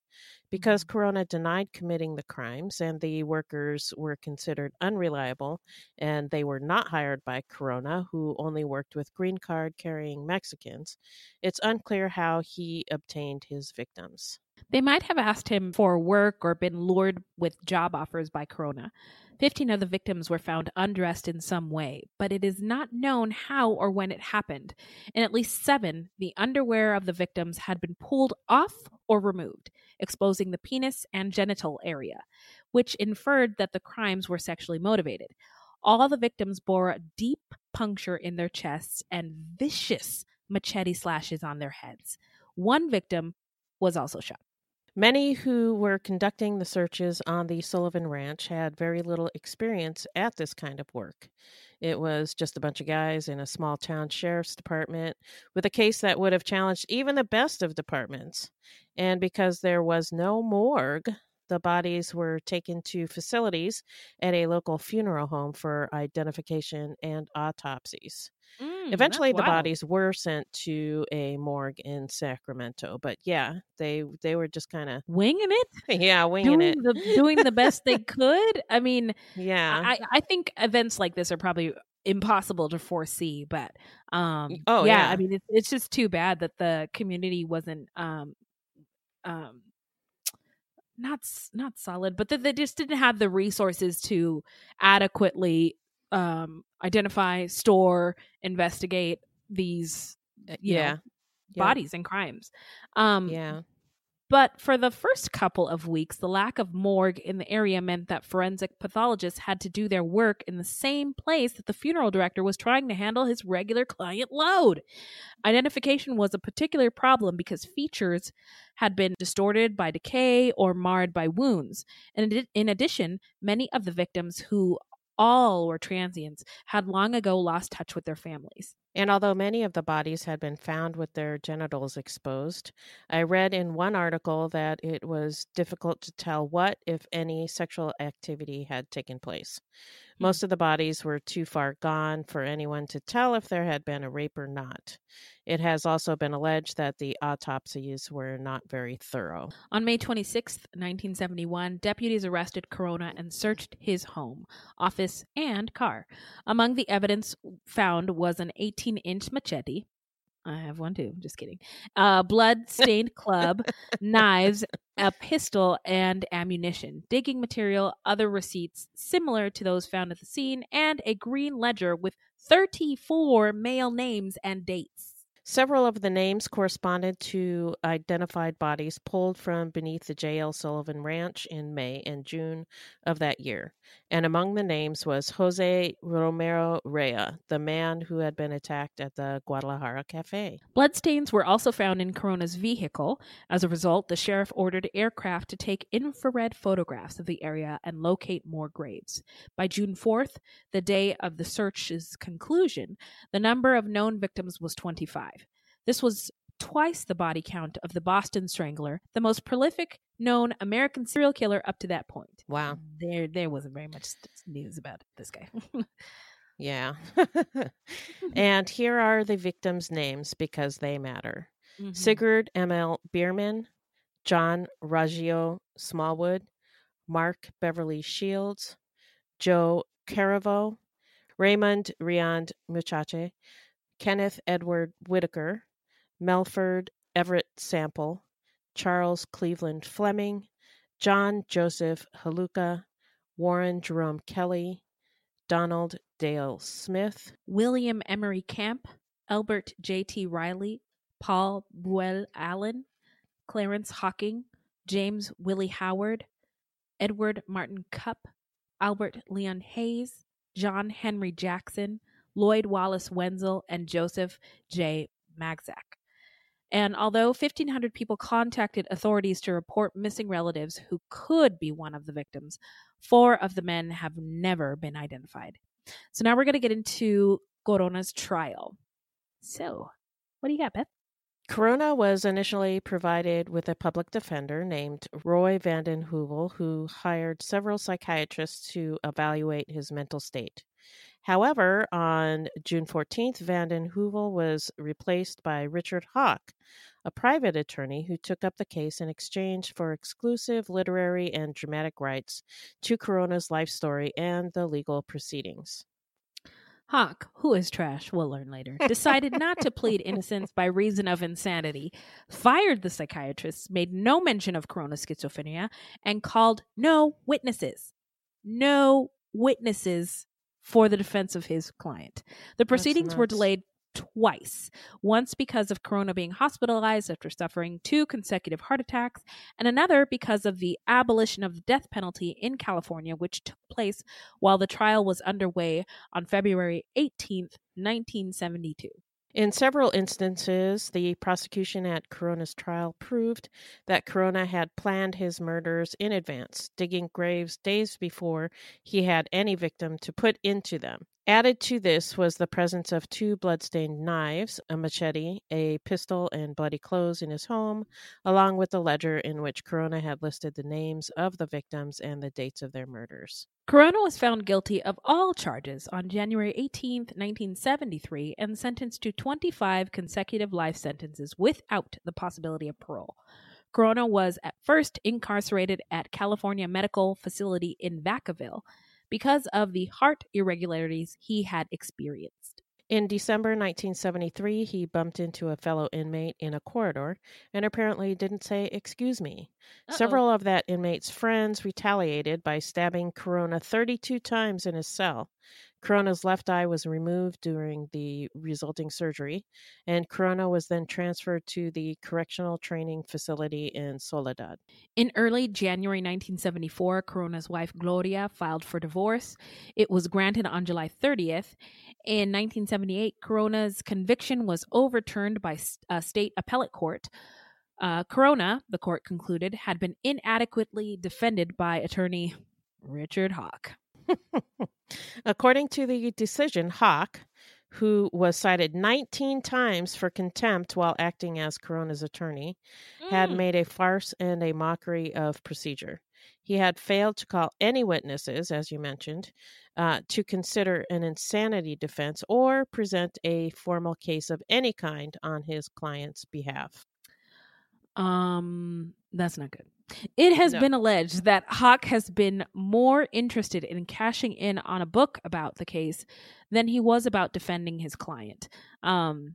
Because Corona denied committing the crimes and the workers were considered unreliable and they were not hired by Corona, who only worked with green card carrying Mexicans, it's unclear how he obtained his victims. They might have asked him for work or been lured with job offers by Corona. Fifteen of the victims were found undressed in some way, but it is not known how or when it happened. In at least seven, the underwear of the victims had been pulled off or removed, exposing the penis and genital area, which inferred that the crimes were sexually motivated. All the victims bore a deep puncture in their chests and vicious machete slashes on their heads. One victim was also shot. Many who were conducting the searches on the Sullivan Ranch had very little experience at this kind of work. It was just a bunch of guys in a small town sheriff's department with a case that would have challenged even the best of departments. And because there was no morgue, the bodies were taken to facilities at a local funeral home for identification and autopsies. Mm. Eventually, the wild. bodies were sent to a morgue in Sacramento, but yeah, they they were just kind of winging it. Yeah, winging doing it, the, doing the best they could. I mean, yeah, I, I think events like this are probably impossible to foresee, but um, oh yeah, yeah. I mean, it's, it's just too bad that the community wasn't um, um, not not solid, but that they just didn't have the resources to adequately um identify, store, investigate these yeah know, bodies yeah. and crimes. Um yeah but for the first couple of weeks, the lack of morgue in the area meant that forensic pathologists had to do their work in the same place that the funeral director was trying to handle his regular client load. Identification was a particular problem because features had been distorted by decay or marred by wounds, and in addition, many of the victims, who all were transients, had long ago lost touch with their families. And although many of the bodies had been found with their genitals exposed, I read in one article that it was difficult to tell what, if any, sexual activity had taken place. Most of the bodies were too far gone for anyone to tell if there had been a rape or not. It has also been alleged that the autopsies were not very thorough. On May twenty-sixth, nineteen seventy-one, deputies arrested Corona and searched his home, office, and car. Among the evidence found was an eighteen-inch machete. I have one too. Just kidding. Uh, blood-stained club, knives, a pistol, and ammunition, digging material, other receipts similar to those found at the scene, and a green ledger with thirty-four male names and dates. Several of the names corresponded to identified bodies pulled from beneath the J L Sullivan Ranch in May and June of that year. And among the names was José Romero Raya, the man who had been attacked at the Guadalajara Cafe. Bloodstains were also found in Corona's vehicle. As a result, the sheriff ordered aircraft to take infrared photographs of the area and locate more graves. By June fourth, the day of the search's conclusion, the number of known victims was twenty-five. This was twice the body count of the Boston Strangler, the most prolific known American serial killer up to that point. Wow. There there wasn't very much news about this guy. Yeah. And here are the victims' names because they matter. Mm-hmm. Sigurd M L Bierman, John Raggio Smallwood, Mark Beverly Shields, Joe Caravo, Raymond Riand Muchache, Kenneth Edward Whitaker, Melford Everett Sample, Charles Cleveland Fleming, John Joseph Haluka, Warren Jerome Kelly, Donald Dale Smith, William Emery Camp, Albert J T Riley, Paul Buell Allen, Clarence Hawking, James Willie Howard, Edward Martin Cupp, Albert Leon Hayes, John Henry Jackson, Lloyd Wallace Wenzel, and Joseph J. Magzak. And although fifteen hundred people contacted authorities to report missing relatives who could be one of the victims, four of the men have never been identified. So now we're going to get into Corona's trial. So, what do you got, Beth? Corona was initially provided with a public defender named Roy Vanden Heuvel, who hired several psychiatrists to evaluate his mental state. However, on June fourteenth, Vanden Heuvel was replaced by Richard Hawk, a private attorney who took up the case in exchange for exclusive literary and dramatic rights to Corona's life story and the legal proceedings. Hawk, who is trash, we'll learn later, decided not to plead innocence by reason of insanity, fired the psychiatrists, made no mention of Corona's schizophrenia, and called no witnesses. No witnesses. For the defense of his client. The proceedings were delayed twice, once because of Corona being hospitalized after suffering two consecutive heart attacks, and another because of the abolition of the death penalty in California, which took place while the trial was underway on February eighteenth, nineteen seventy-two. In several instances, the prosecution at Corona's trial proved that Corona had planned his murders in advance, digging graves days before he had any victim to put into them. Added to this was the presence of two bloodstained knives, a machete, a pistol, and bloody clothes in his home, along with the ledger in which Corona had listed the names of the victims and the dates of their murders. Corona was found guilty of all charges on January eighteenth, nineteen seventy-three, and sentenced to twenty-five consecutive life sentences without the possibility of parole. Corona was at first incarcerated at California Medical Facility in Vacaville because of the heart irregularities he had experienced. In December nineteen seventy-three, he bumped into a fellow inmate in a corridor and apparently didn't say, "Excuse me." Uh-oh. Several of that inmate's friends retaliated by stabbing Corona thirty-two times in his cell. Corona's left eye was removed during the resulting surgery, and Corona was then transferred to the Correctional Training Facility in Soledad. In early January nineteen seventy-four, Corona's wife Gloria filed for divorce. It was granted on July thirtieth. In nineteen seventy-eight, Corona's conviction was overturned by a state appellate court. Uh, Corona, the court concluded, had been inadequately defended by attorney Richard Hawk. According to the decision, Hawk, who was cited nineteen times for contempt while acting as Corona's attorney, mm. had made a farce and a mockery of procedure. He had failed to call any witnesses, as you mentioned, uh, to consider an insanity defense or present a formal case of any kind on his client's behalf. Um, that's not good. It has no. been alleged that Hawk has been more interested in cashing in on a book about the case than he was about defending his client. Um,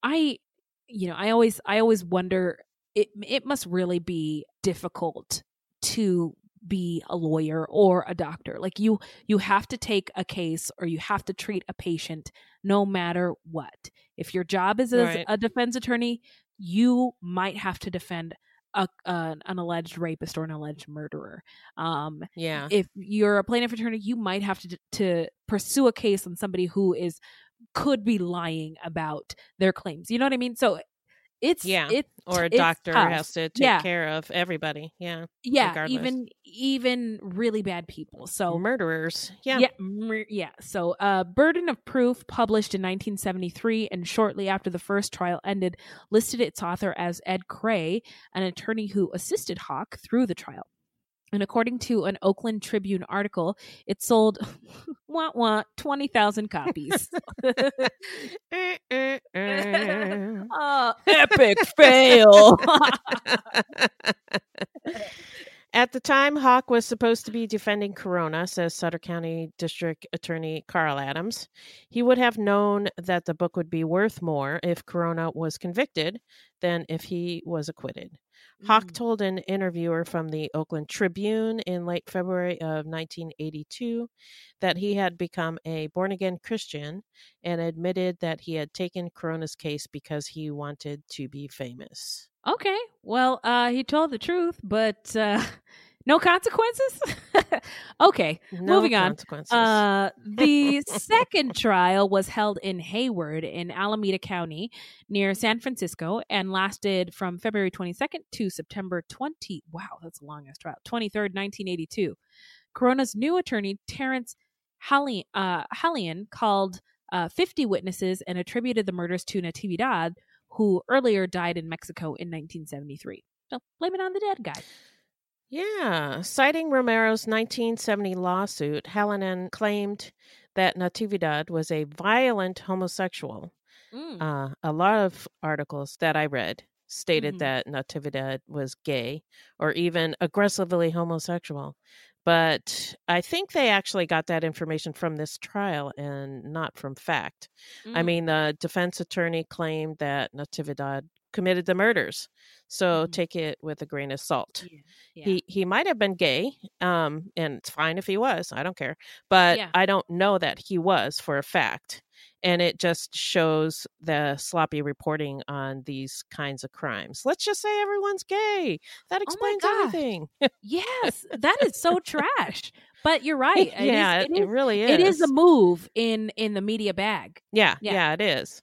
I, you know, I always, I always wonder, it, it must really be difficult to be a lawyer or a doctor. Like you, you have to take a case or you have to treat a patient no matter what. If your job is as right. a defense attorney, you might have to defend A, uh, an alleged rapist or an alleged murderer. Um, yeah. If you're a plaintiff attorney, you might have to to pursue a case on somebody who is could be lying about their claims. You know what I mean? So it's yeah. It, or a doctor tough. has to take yeah. care of everybody. Yeah. Yeah. Regardless. Even even really bad people. So murderers. Yeah. Yeah. Mur- yeah. So uh, Burden of Proof, published in nineteen seventy-three and shortly after the first trial ended, listed its author as Ed Cray, an attorney who assisted Hawk through the trial. And according to an Oakland Tribune article, it sold wah, wah, twenty thousand copies. Oh, epic fail. At the time, Hawk was supposed to be defending Corona, says Sutter County District Attorney Carl Adams. He would have known that the book would be worth more if Corona was convicted than if he was acquitted. Hawk told an interviewer from the Oakland Tribune in late February of nineteen eighty-two that he had become a born-again Christian and admitted that he had taken Corona's case because he wanted to be famous. Okay, well, uh, he told the truth, but uh, no consequences? Okay, no moving on. Uh, the second trial was held in Hayward in Alameda County near San Francisco and lasted from February twenty-second to September twentieth. Wow, that's the longest trial. twenty-third, nineteen eighty-two. Corona's new attorney, Terrence Hallian, uh, Hallian called uh, fifty witnesses and attributed the murders to Natividad, who earlier died in Mexico in nineteen seventy-three. So blame it on the dead guy. Yeah. Citing Romero's nineteen seventy lawsuit, Hallinan claimed that Natividad was a violent homosexual. Mm. Uh, a lot of articles that I read stated mm-hmm. that Natividad was gay or even aggressively homosexual. But I think they actually got that information from this trial and not from fact. Mm. I mean, the defense attorney claimed that Natividad committed the murders. So mm. take it with a grain of salt. Yeah. Yeah. He he might have been gay, um, and it's fine if he was. I don't care. But yeah. I don't know that he was for a fact. And it just shows the sloppy reporting on these kinds of crimes. Let's just say everyone's gay. That explains oh everything. Yes, that is so trash. But you're right. It yeah, is, it, it is, really is. It is a move in, in the media bag. Yeah, yeah, yeah it is.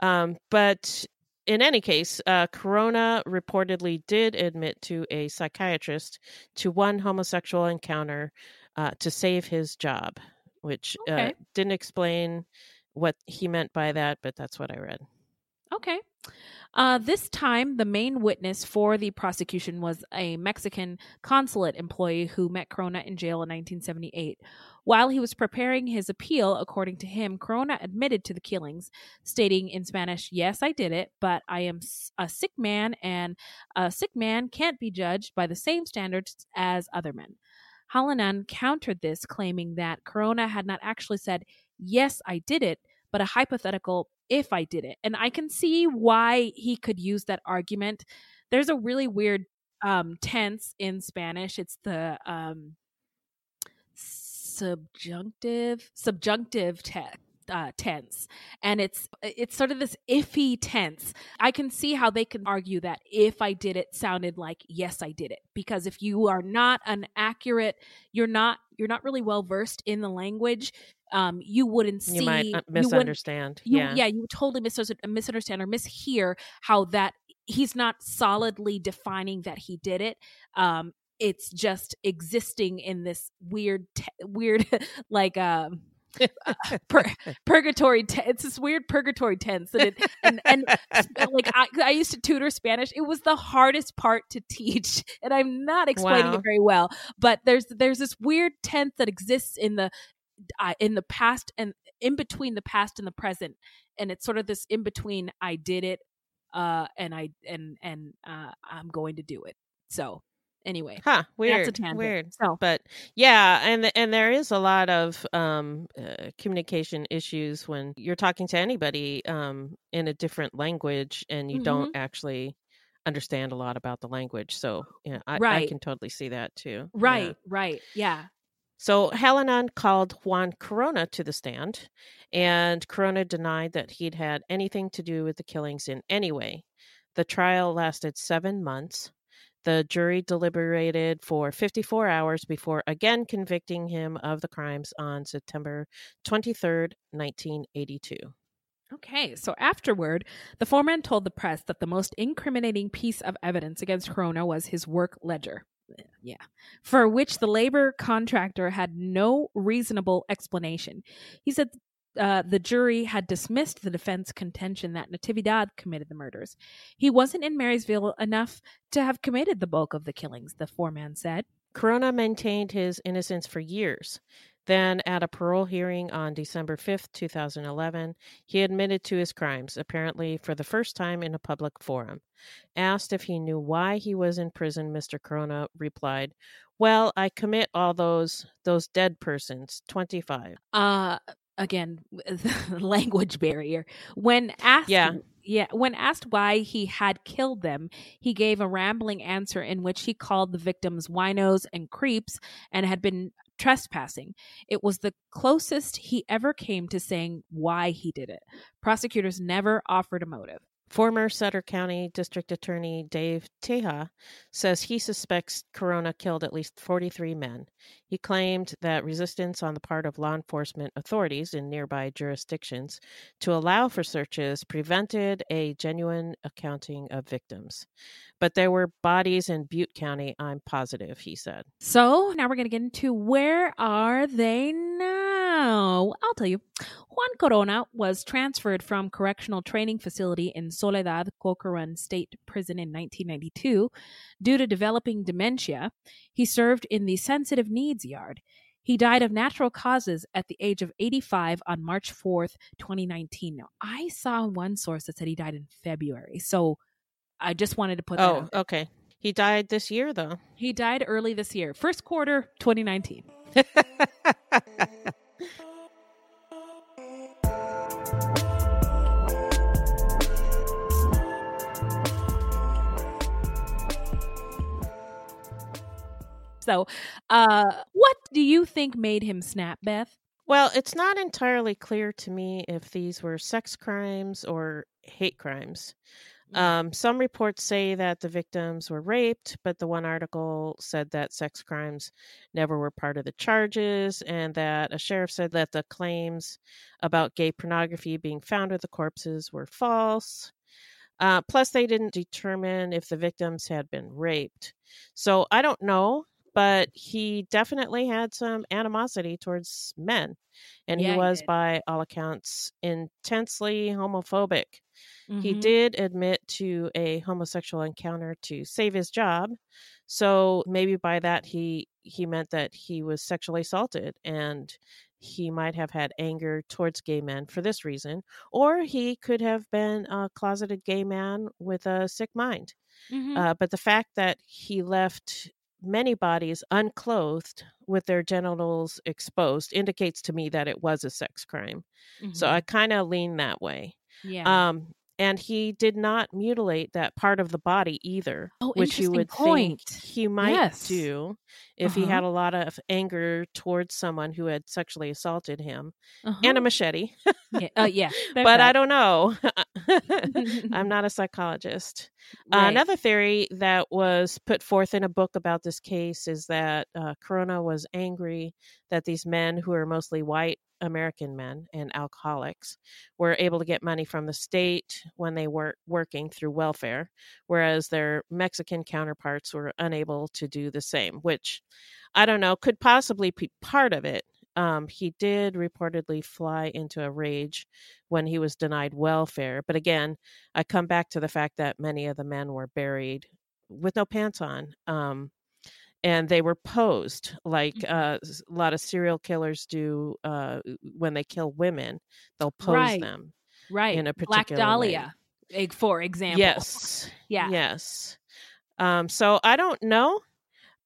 Um, but in any case, uh, Corona reportedly did admit to a psychiatrist to one homosexual encounter uh, to save his job, which okay. uh, didn't explain what he meant by that, but that's what I read. Okay. Uh, this time, the main witness for the prosecution was a Mexican consulate employee who met Corona in jail in nineteen seventy-eight. While he was preparing his appeal, according to him, Corona admitted to the killings, stating in Spanish, "Yes, I did it, but I am a sick man, and a sick man can't be judged by the same standards as other men." Hallinan countered this, claiming that Corona had not actually said, "Yes, I did it," but a hypothetical, "if I did it." And I can see why he could use that argument. There's a really weird um, tense in Spanish. It's the um, subjunctive subjunctive te- uh, tense. And it's it's sort of this iffy tense. I can see how they can argue that "if I did it" sounded like "yes, I did it." Because if you are not an accurate, you're not you're not really well versed in the language, Um, you wouldn't see. You might misunderstand. You you, yeah. yeah, you would totally misunderstand or mishear how that he's not solidly defining that he did it. Um, it's just existing in this weird, te- weird, like um, uh, pur- purgatory. Te- it's this weird purgatory tense. And, it, and, and like I, I used to tutor Spanish. It was the hardest part to teach, and I'm not explaining wow. it very well. But there's there's this weird tense that exists in the. Uh, in the past and in between the past and the present, and it's sort of this in between I did it uh and I and and uh I'm going to do it. So anyway, huh weird that's a tangent, weird so. But yeah, and and there is a lot of um uh, communication issues when you're talking to anybody um in a different language and you mm-hmm. don't actually understand a lot about the language, so yeah I, right. I can totally see that too. right yeah. right yeah So Hallinan called Juan Corona to the stand, and Corona denied that he'd had anything to do with the killings in any way. The trial lasted seven months. The jury deliberated for fifty-four hours before again convicting him of the crimes on September twenty-third, nineteen eighty-two. Okay, so afterward, the foreman told the press that the most incriminating piece of evidence against Corona was his work ledger. Yeah, for which the labor contractor had no reasonable explanation. He said uh, the jury had dismissed the defense contention that Natividad committed the murders. He wasn't in Marysville enough to have committed the bulk of the killings, the foreman said. Corona maintained his innocence for years. Then, at a parole hearing on December fifth, twenty eleven, he admitted to his crimes, apparently for the first time in a public forum. Asked if he knew why he was in prison, Mister Corona replied, "Well, I commit all those those dead persons, twenty-five. Uh, again, language barrier. When asked... Yeah. Yeah, when asked why he had killed them, he gave a rambling answer in which he called the victims winos and creeps and had been trespassing. It was the closest he ever came to saying why he did it. Prosecutors never offered a motive. Former Sutter County District Attorney Dave Teja says he suspects Corona killed at least forty-three men. He claimed that resistance on the part of law enforcement authorities in nearby jurisdictions to allow for searches prevented a genuine accounting of victims. But there were bodies in Butte County, I'm positive, he said. So now we're going to get into where are they now? Oh, I'll tell you. Juan Corona was transferred from Correctional Training Facility in Soledad, Corcoran State Prison in nineteen ninety-two. Due to developing dementia, he served in the Sensitive Needs Yard. He died of natural causes at the age of eighty-five on March fourth, twenty nineteen. Now, I saw one source that said he died in February, so I just wanted to put that out there. Oh, okay. He died this year, though. He died early this year. First quarter, twenty nineteen. So, uh, what do you think made him snap, Beth? Well, it's not entirely clear to me if these were sex crimes or hate crimes. Um, some reports say that the victims were raped, but the one article said that sex crimes never were part of the charges, and that a sheriff said that the claims about gay pornography being found with the corpses were false. Uh, plus, they didn't determine if the victims had been raped. So I don't know but he definitely had some animosity towards men. And yeah, he was, he by all accounts, intensely homophobic. Mm-hmm. He did admit to a homosexual encounter to save his job. So maybe by that, he, he meant that he was sexually assaulted, and he might have had anger towards gay men for this reason, or he could have been a closeted gay man with a sick mind. Mm-hmm. Uh, but the fact that he left many bodies unclothed with their genitals exposed indicates to me that it was a sex crime. Mm-hmm. So I kind of lean that way. Yeah. Um, and he did not mutilate that part of the body either, oh, which you would point. think he might yes. do if uh-huh. he had a lot of anger towards someone who had sexually assaulted him uh-huh. and a machete. yeah. Uh, yeah. But right. I don't know. I'm not a psychologist. Right. Uh, another theory that was put forth in a book about this case is that uh, Corona was angry that these men, who are mostly white American men and alcoholics, were able to get money from the state when they were working through welfare, whereas their Mexican counterparts were unable to do the same, which I don't know, could possibly be part of it. Um, he did reportedly fly into a rage when he was denied welfare. But again, I come back to the fact that many of the men were buried with no pants on. Um, And they were posed like uh, a lot of serial killers do uh, when they kill women. They'll pose right. them right. in a particular Black Dahlia, way. for example. Yes. Yeah. Yes. Um, so I don't know.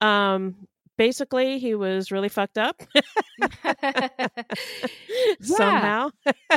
Um, basically, he was really fucked up. yeah. Somehow.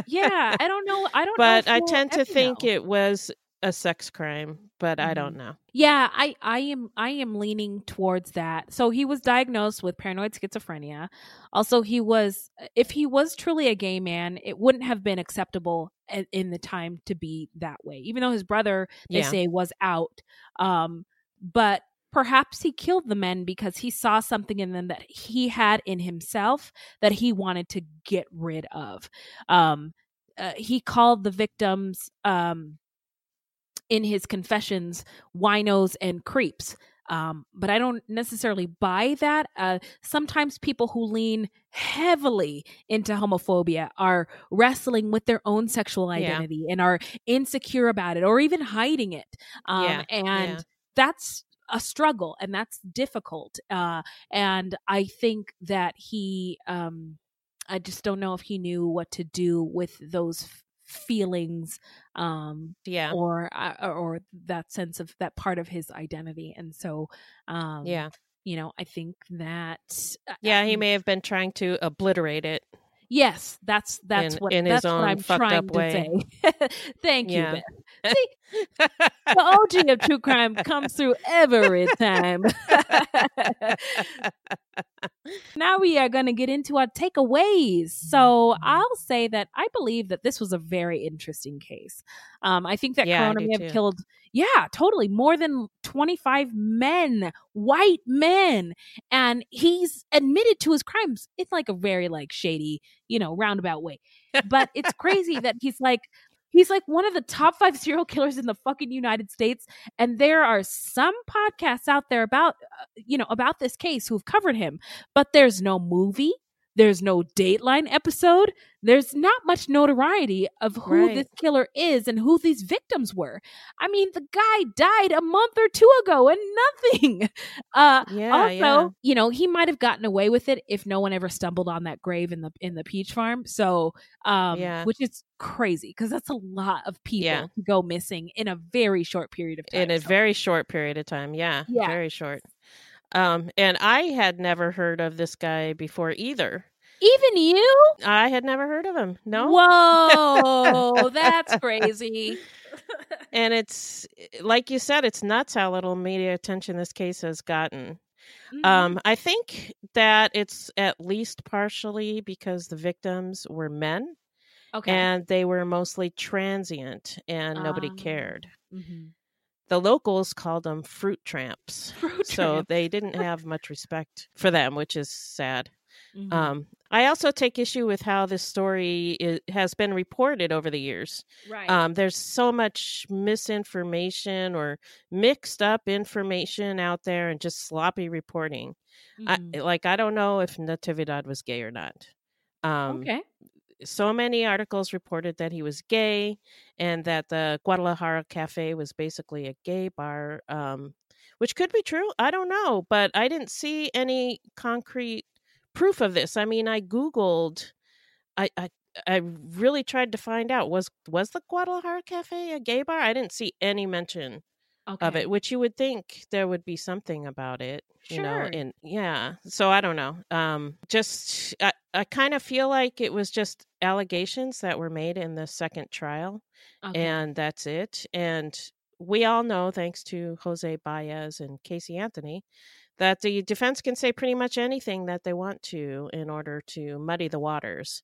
yeah. I don't know. I don't but know. But I tend to think know. it was a sex crime, but mm-hmm. I don't know. Yeah, I, I am I am leaning towards that. So he was diagnosed with paranoid schizophrenia. Also, he was if he was truly a gay man, it wouldn't have been acceptable in, in the time to be that way, even though his brother, they yeah. say, was out. Um, but perhaps he killed the men because he saw something in them that he had in himself that he wanted to get rid of. Um, uh, he called the victims... Um, in his confessions, winos and creeps. Um, but I don't necessarily buy that. Uh, sometimes people who lean heavily into homophobia are wrestling with their own sexual identity yeah. and are insecure about it or even hiding it. Um, yeah. And yeah. that's a struggle, and that's difficult. Uh, and I think that he, um, I just don't know if he knew what to do with those feelings um yeah or or that sense of that part of his identity, and so um yeah you know I think that yeah um, he may have been trying to obliterate it. Yes, that's that's in, what in that's his own what I'm trying to way. say. Thank yeah. you, Beth. See, the O G of true crime comes through every time. Now we are going to get into our takeaways. So I'll say that I believe that this was a very interesting case. Um, I think that yeah, Corona may have too. killed, yeah, totally more than twenty-five men, white men, and he's admitted to his crimes. It's like a very like shady, you know, roundabout way, but it's crazy that he's like. He's like one of the top five serial killers in the fucking United States. And there are some podcasts out there about, uh, you know, about this case who've covered him. But there's no movie. There's no Dateline episode. There's not much notoriety of who right. this killer is and who these victims were. I mean, the guy died a month or two ago and nothing. Uh, yeah, also, yeah. you know, he might have gotten away with it if no one ever stumbled on that grave in the in the peach farm. So, um, yeah. which is crazy because that's a lot of people yeah. to go missing in a very short period of time. In a so. very short period of time. Yeah, yeah. very short. Um, and I had never heard of this guy before either. Even you? I had never heard of him. No. Whoa, that's crazy. And it's like you said, it's nuts how little media attention this case has gotten. Mm-hmm. Um, I think that it's at least partially because the victims were men. Okay. And they were mostly transient and um, nobody cared. Mm-hmm. The locals called them fruit tramps, fruit so tramps. They didn't have much respect for them, which is sad. Mm-hmm. Um, I also take issue with how this story is, has been reported over the years. Right. Um, there's so much misinformation or mixed up information out there and just sloppy reporting. Mm-hmm. I, like, I don't know if Natividad was gay or not. Um, okay. So many articles reported that he was gay and that the Guadalajara Cafe was basically a gay bar, um, which could be true. I don't know, but I didn't see any concrete proof of this. I mean, I Googled, I, I, I really tried to find out, was, was the Guadalajara Cafe a gay bar? I didn't see any mention okay. of it, which you would think there would be something about it, sure. you know, and yeah. So I don't know. Um, just, I, I kind of feel like it was just allegations that were made in the second trial okay. and that's it. And we all know, thanks to Jose Baez and Casey Anthony, that the defense can say pretty much anything that they want to in order to muddy the waters.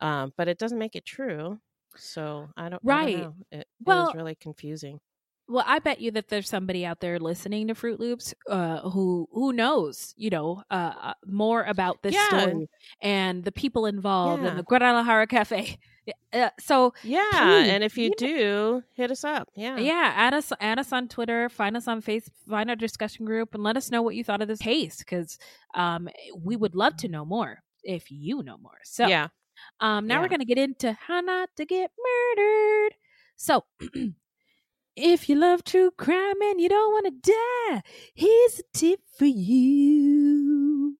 Um, but it doesn't make it true. So I don't, right. I don't know. It, it well, was really confusing. Well, I bet you that there's somebody out there listening to Fruit Loops uh, who who knows, you know, uh, more about this yeah. story and the people involved yeah. and the Guadalajara Cafe. Uh, so yeah, please, and if you, you do, know, hit us up. Yeah, yeah, add us, add us on Twitter, find us on Facebook, find our discussion group, and let us know what you thought of this case because um, we would love to know more if you know more. So yeah. Um, now yeah. we're going to get into how not to get murdered. So, if you love true crime and you don't want to die, here's a tip for you.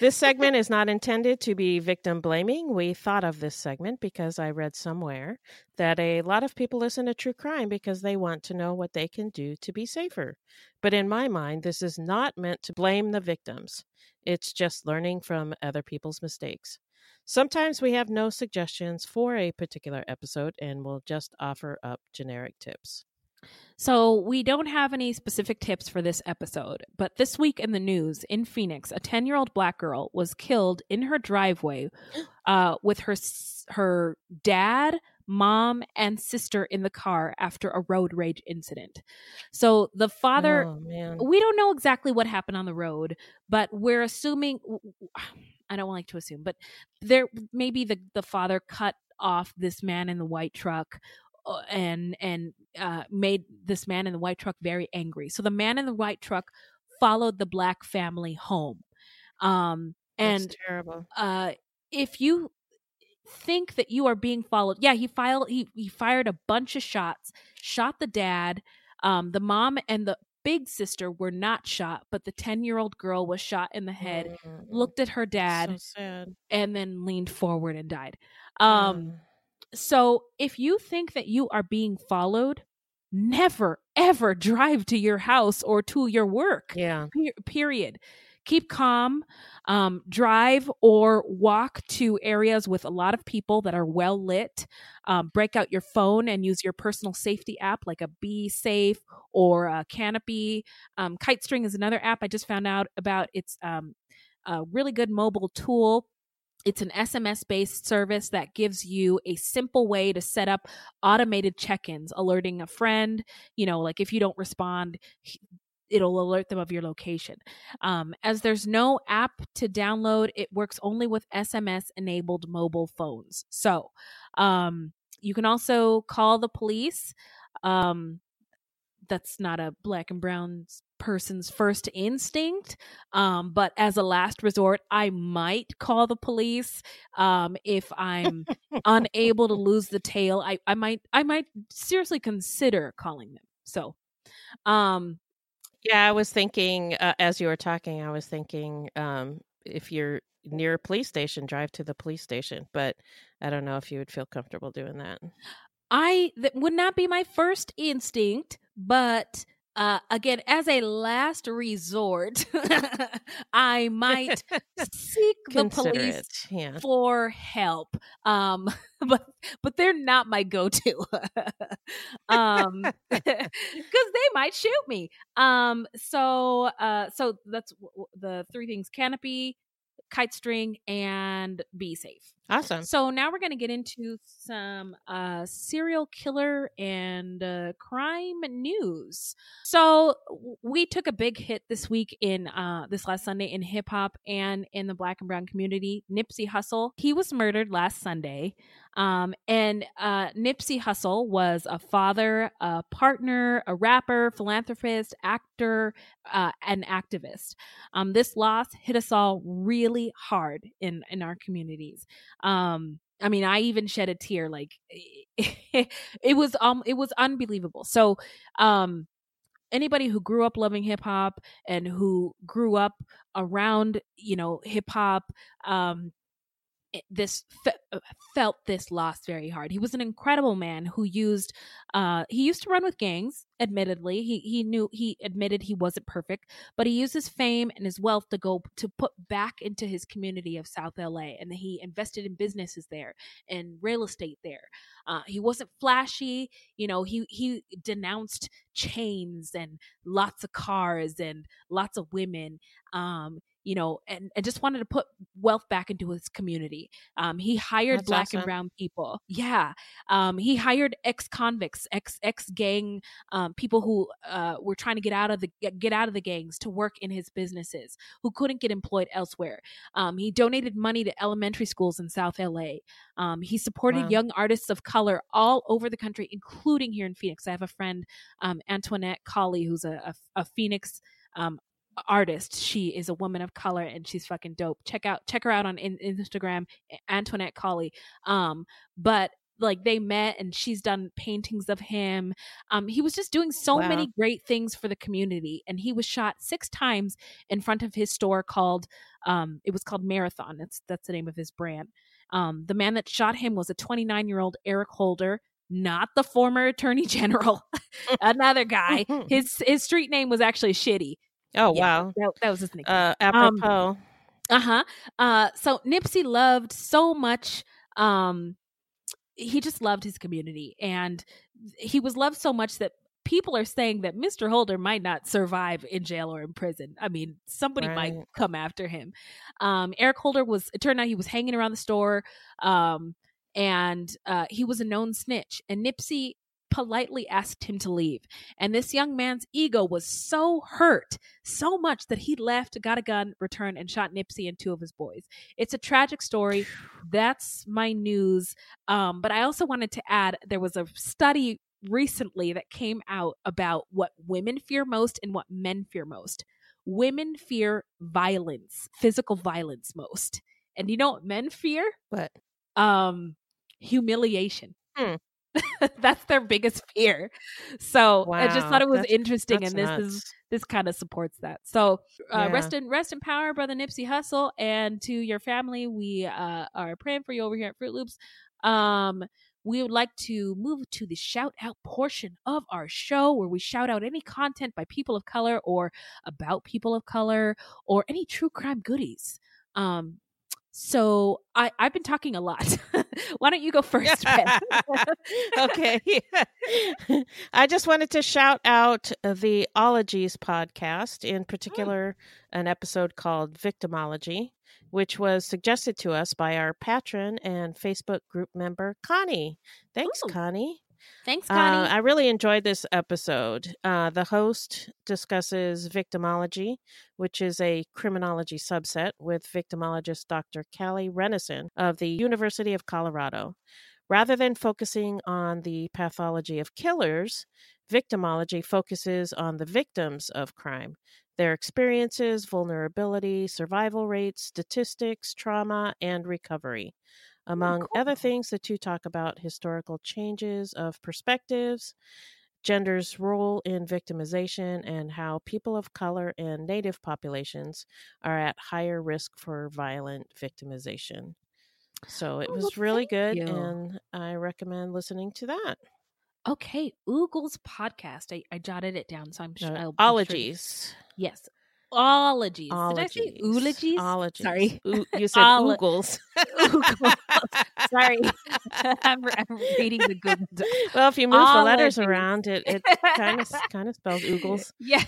This segment is not intended to be victim blaming. We thought of this segment because I read somewhere that a lot of people listen to true crime because they want to know what they can do to be safer. But in my mind, this is not meant to blame the victims. It's just learning from other people's mistakes. Sometimes we have no suggestions for a particular episode and we'll just offer up generic tips. So we don't have any specific tips for this episode, but this week in the news in Phoenix, a ten-year-old black girl was killed in her driveway uh, with her her dad, mom, and sister in the car after a road rage incident. So the father, oh, man. we don't know exactly what happened on the road, but we're assuming, I don't like to assume, but there maybe the, the father cut off this man in the white truck and and uh, made this man in the white truck very angry. So the man in the white truck followed the black family home. Um, and That's terrible. Uh, if you think that you are being followed, yeah, he filed. He he fired a bunch of shots, shot the dad, um, the mom, and the big sister were not shot, but the ten-year-old girl was shot in the head. Mm. Looked at her dad, so sad. And then leaned forward and died. Um. Mm. So if you think that you are being followed, never, ever drive to your house or to your work. Yeah. Pe- period. Keep calm, um, drive or walk to areas with a lot of people that are well lit. Um, break out your phone and use your personal safety app like a Be Safe or a Canopy. Um, KiteString is another app I just found out about. It's um, a really good mobile tool. It's an S M S-based service that gives you a simple way to set up automated check-ins, alerting a friend, you know, like if you don't respond, it'll alert them of your location. Um, as there's no app to download, it works only with S M S-enabled mobile phones. So um, you can also call the police. Um, that's not a black and brown person's first instinct, um but as a last resort I might call the police um if I'm unable to lose the tail. I I might I might seriously consider calling them. So um yeah I was thinking uh, as you were talking I was thinking um if you're near a police station, drive to the police station, but I don't know if you would feel comfortable doing that. I that would not be my first instinct, but Uh, again, as a last resort, I might seek the police yeah. for help. Um, but but they're not my go-to, um, because they might shoot me. Um, so uh, so that's w- w- the three things: Canopy, KiteString, and Be Safe. Awesome. So now we're going to get into some uh, serial killer and uh, crime news. So we took a big hit this week in uh, this last Sunday in hip hop and in the Black and brown community. Nipsey Hussle, he was murdered last Sunday. Um, and uh, Nipsey Hussle was a father, a partner, a rapper, philanthropist, actor, uh, and activist. Um, this loss hit us all really hard in, in our communities. Um, I mean, I even shed a tear. Like it was, um, it was unbelievable. So, um, anybody who grew up loving hip hop and who grew up around, you know, hip hop, um, this fe- felt this loss very hard. He was an incredible man who used, uh, he used to run with gangs. Admittedly, he, he knew, he admitted he wasn't perfect, but he used his fame and his wealth to go to put back into his community of South L A. And he invested in businesses there and real estate there. Uh, he wasn't flashy. You know, he, he denounced chains and lots of cars and lots of women. Um, you know, and, and just wanted to put wealth back into his community. Um, he hired That's black awesome. and brown people. Yeah. Um, he hired ex-convicts, ex, ex-gang um, people who uh, were trying to get out of the, get out of the gangs to work in his businesses, who couldn't get employed elsewhere. Um, he donated money to elementary schools in South L A. Um, he supported wow. young artists of color all over the country, including here in Phoenix. I have a friend, um, Antoinette Colley, who's a, a, a Phoenix um artist. She is a woman of color and she's fucking dope. Check out, check her out on in, Instagram, Antoinette Colley. Um, but like they met and she's done paintings of him. Um, he was just doing so wow. many great things for the community. And he was shot six times in front of his store called, um, it was called Marathon. That's, that's the name of his brand. Um, the man that shot him was a twenty-nine year old Eric Holder, not the former attorney general, another guy. His, his street name was actually Shitty. Oh, yeah, wow. That, that was his nickname. Uh, apropos. Um, uh-huh. Uh, so Nipsey loved so much. Um, he just loved his community. And he was loved so much that people are saying that Mister Holder might not survive in jail or in prison. I mean, somebody right. might come after him. Um, Eric Holder was, it turned out he was hanging around the store. Um, and uh, he was a known snitch. And Nipsey politely asked him to leave. And this young man's ego was so hurt so much that he left, got a gun, returned, and shot Nipsey and two of his boys. It's a tragic story. That's my news. Um, but I also wanted to add, there was a study recently that came out about what women fear most and what men fear most. Women fear violence, physical violence most. And you know what men fear? What? Um, humiliation. Hmm. That's their biggest fear. So wow, I just thought it was interesting, and this nuts. is this kind of supports that. So uh, yeah. rest in rest in power, brother Nipsey Hussle, and to your family, we uh, are praying for you over here at Fruit Loops. Um, we would like to move to the shout out portion of our show, where we shout out any content by people of color or about people of color or any true crime goodies. Um, So I, I've been talking a lot. Why don't you go first, Ben? Okay. Yeah. I just wanted to shout out the Ologies podcast, in particular, oh. an episode called Victimology, which was suggested to us by our patron and Facebook group member, Connie. Thanks, Ooh. Connie. Thanks, Connie. Uh, I really enjoyed this episode. Uh, the host discusses victimology, which is a criminology subset, with victimologist Doctor Callie Renison of the University of Colorado. Rather than focusing on the pathology of killers, victimology focuses on the victims of crime, their experiences, vulnerability, survival rates, statistics, trauma, and recovery. Among oh, cool. other things, the two talk about historical changes of perspectives, gender's role in victimization, and how people of color and Native populations are at higher risk for violent victimization. So it was oh, really good, you. and I recommend listening to that. Okay, Oogle's podcast. I, I jotted it down, so I'm sure. Uh, Ologies. Sure. Yes. Ologies. Ologies. Did I say oologies? Ologies. Sorry. O- you said Oogles. Sorry. I'm, I'm reading the good. Well, if you move all the letters around, it, it kind of kind of spells oogles. Yeah.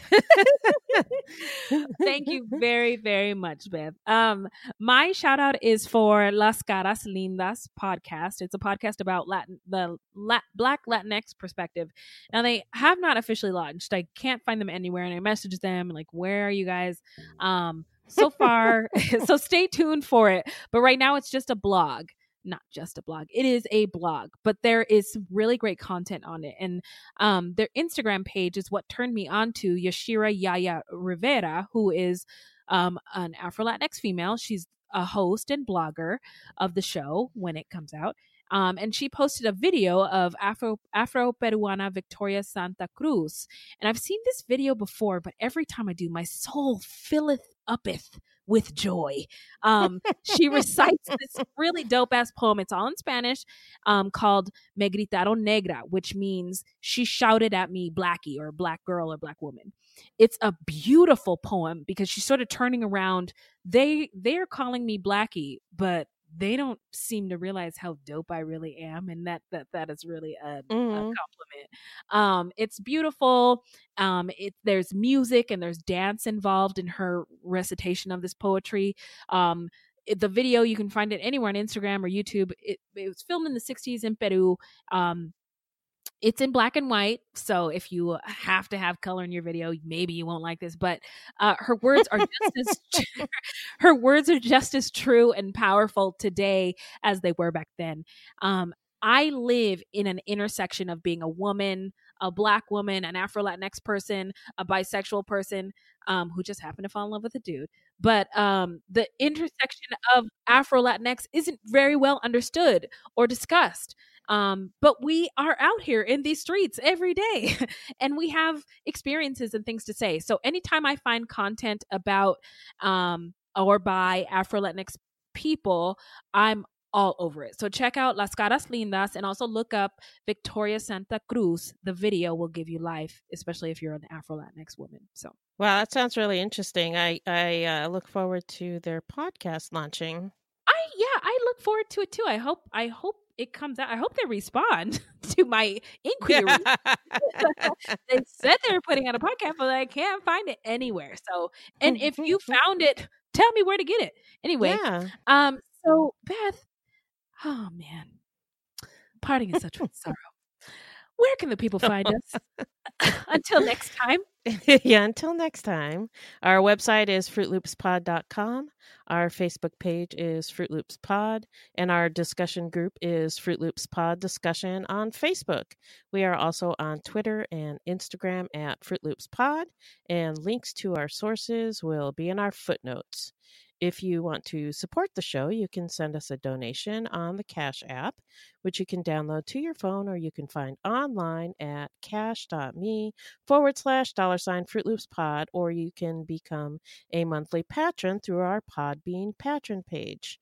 Thank you very, very much, Beth. Um, my shout out is for Las Caras Lindas podcast. It's a podcast about Latin, the La- Black Latinx perspective. Now, they have not officially launched. I can't find them anywhere, and I messaged them like, where are you guys? Um, so far, so stay tuned for it. But right now, it's just a blog. Not just a blog. It is a blog, but there is some really great content on it. And um, their Instagram page is what turned me on to Yashira Yaya Rivera, who is um, an Afro-Latinx female. She's a host and blogger of the show when it comes out. Um, and she posted a video of Afro Afro-Peruana Victoria Santa Cruz. And I've seen this video before, but every time I do, my soul filleth uppeth with joy. Um, she recites this really dope ass poem. It's all in Spanish, um, called Me Gritaron Negra, which means she shouted at me Blackie, or Black girl, or Black woman. It's a beautiful poem because she's sort of turning around. They, they're calling me Blackie, but they don't seem to realize how dope I really am. And that, that, that is really a, mm-hmm. a compliment. Um, it's beautiful. Um, it, there's music and there's dance involved in her recitation of this poetry. Um, it, the video, you can find it anywhere on Instagram or YouTube. It, it was filmed in the sixties in Peru. Um, It's in black and white, so if you have to have color in your video, maybe you won't like this. But uh, her words are just as tr- her words are just as true and powerful today as they were back then. Um, I live in an intersection of being a woman, a Black woman, an Afro-Latinx person, a bisexual person um, who just happened to fall in love with a dude. But um, the intersection of Afro-Latinx isn't very well understood or discussed. Um, but we are out here in these streets every day and we have experiences and things to say. So anytime I find content about, um, or by Afro-Latinx people, I'm all over it. So check out Las Caras Lindas and also look up Victoria Santa Cruz. The video will give you life, especially if you're an Afro-Latinx woman. So, wow, that sounds really interesting. I, I, uh, look forward to their podcast launching. I, yeah, I look forward to it too. I hope, I hope. It comes out. I hope they respond to my inquiry. They said they were putting out a podcast, but I can't find it anywhere. So, and if you found it, tell me where to get it. Anyway, yeah. um, so Beth, oh man, parting is such sorrow. Where can the people find us? Until next time. Yeah, until next time. Our website is fruit loops pod dot com. Our Facebook page is Fruit Loops Pod. And our discussion group is Fruit Loops Pod Discussion on Facebook. We are also on Twitter and Instagram at Fruit Loops Pod. And links to our sources will be in our footnotes. If you want to support the show, you can send us a donation on the Cash app, which you can download to your phone or you can find online at cash.me forward slash dollar sign Fruit Loops Pod, or you can become a monthly patron through our Podbean patron page.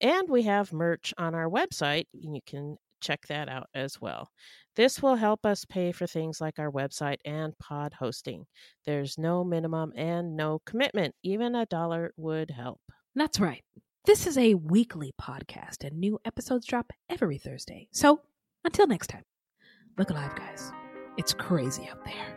And we have merch on our website, and you can check that out as well. This will help us pay for things like our website and pod hosting. There's no minimum and no commitment. Even a dollar would help. That's right. This is a weekly podcast and new episodes drop every Thursday. So until next time, look alive, guys. It's crazy out there.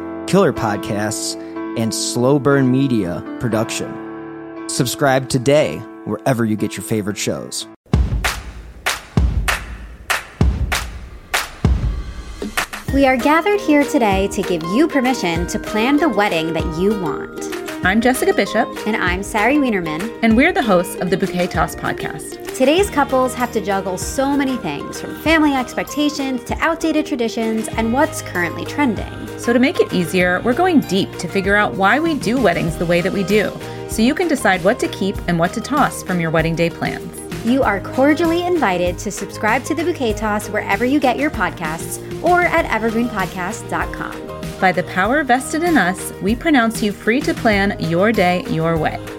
Killer Podcasts, and Slow Burn Media production. Subscribe today wherever you get your favorite shows. We are gathered here today to give you permission to plan the wedding that you want. I'm Jessica Bishop. And I'm Sari Wienerman. And we're the hosts of the Bouquet Toss podcast. Today's couples have to juggle so many things, from family expectations to outdated traditions and what's currently trending. So to make it easier, we're going deep to figure out why we do weddings the way that we do, so you can decide what to keep and what to toss from your wedding day plans. You are cordially invited to subscribe to The Bouquet Toss wherever you get your podcasts or at evergreen podcast dot com. By the power vested in us, we pronounce you free to plan your day your way.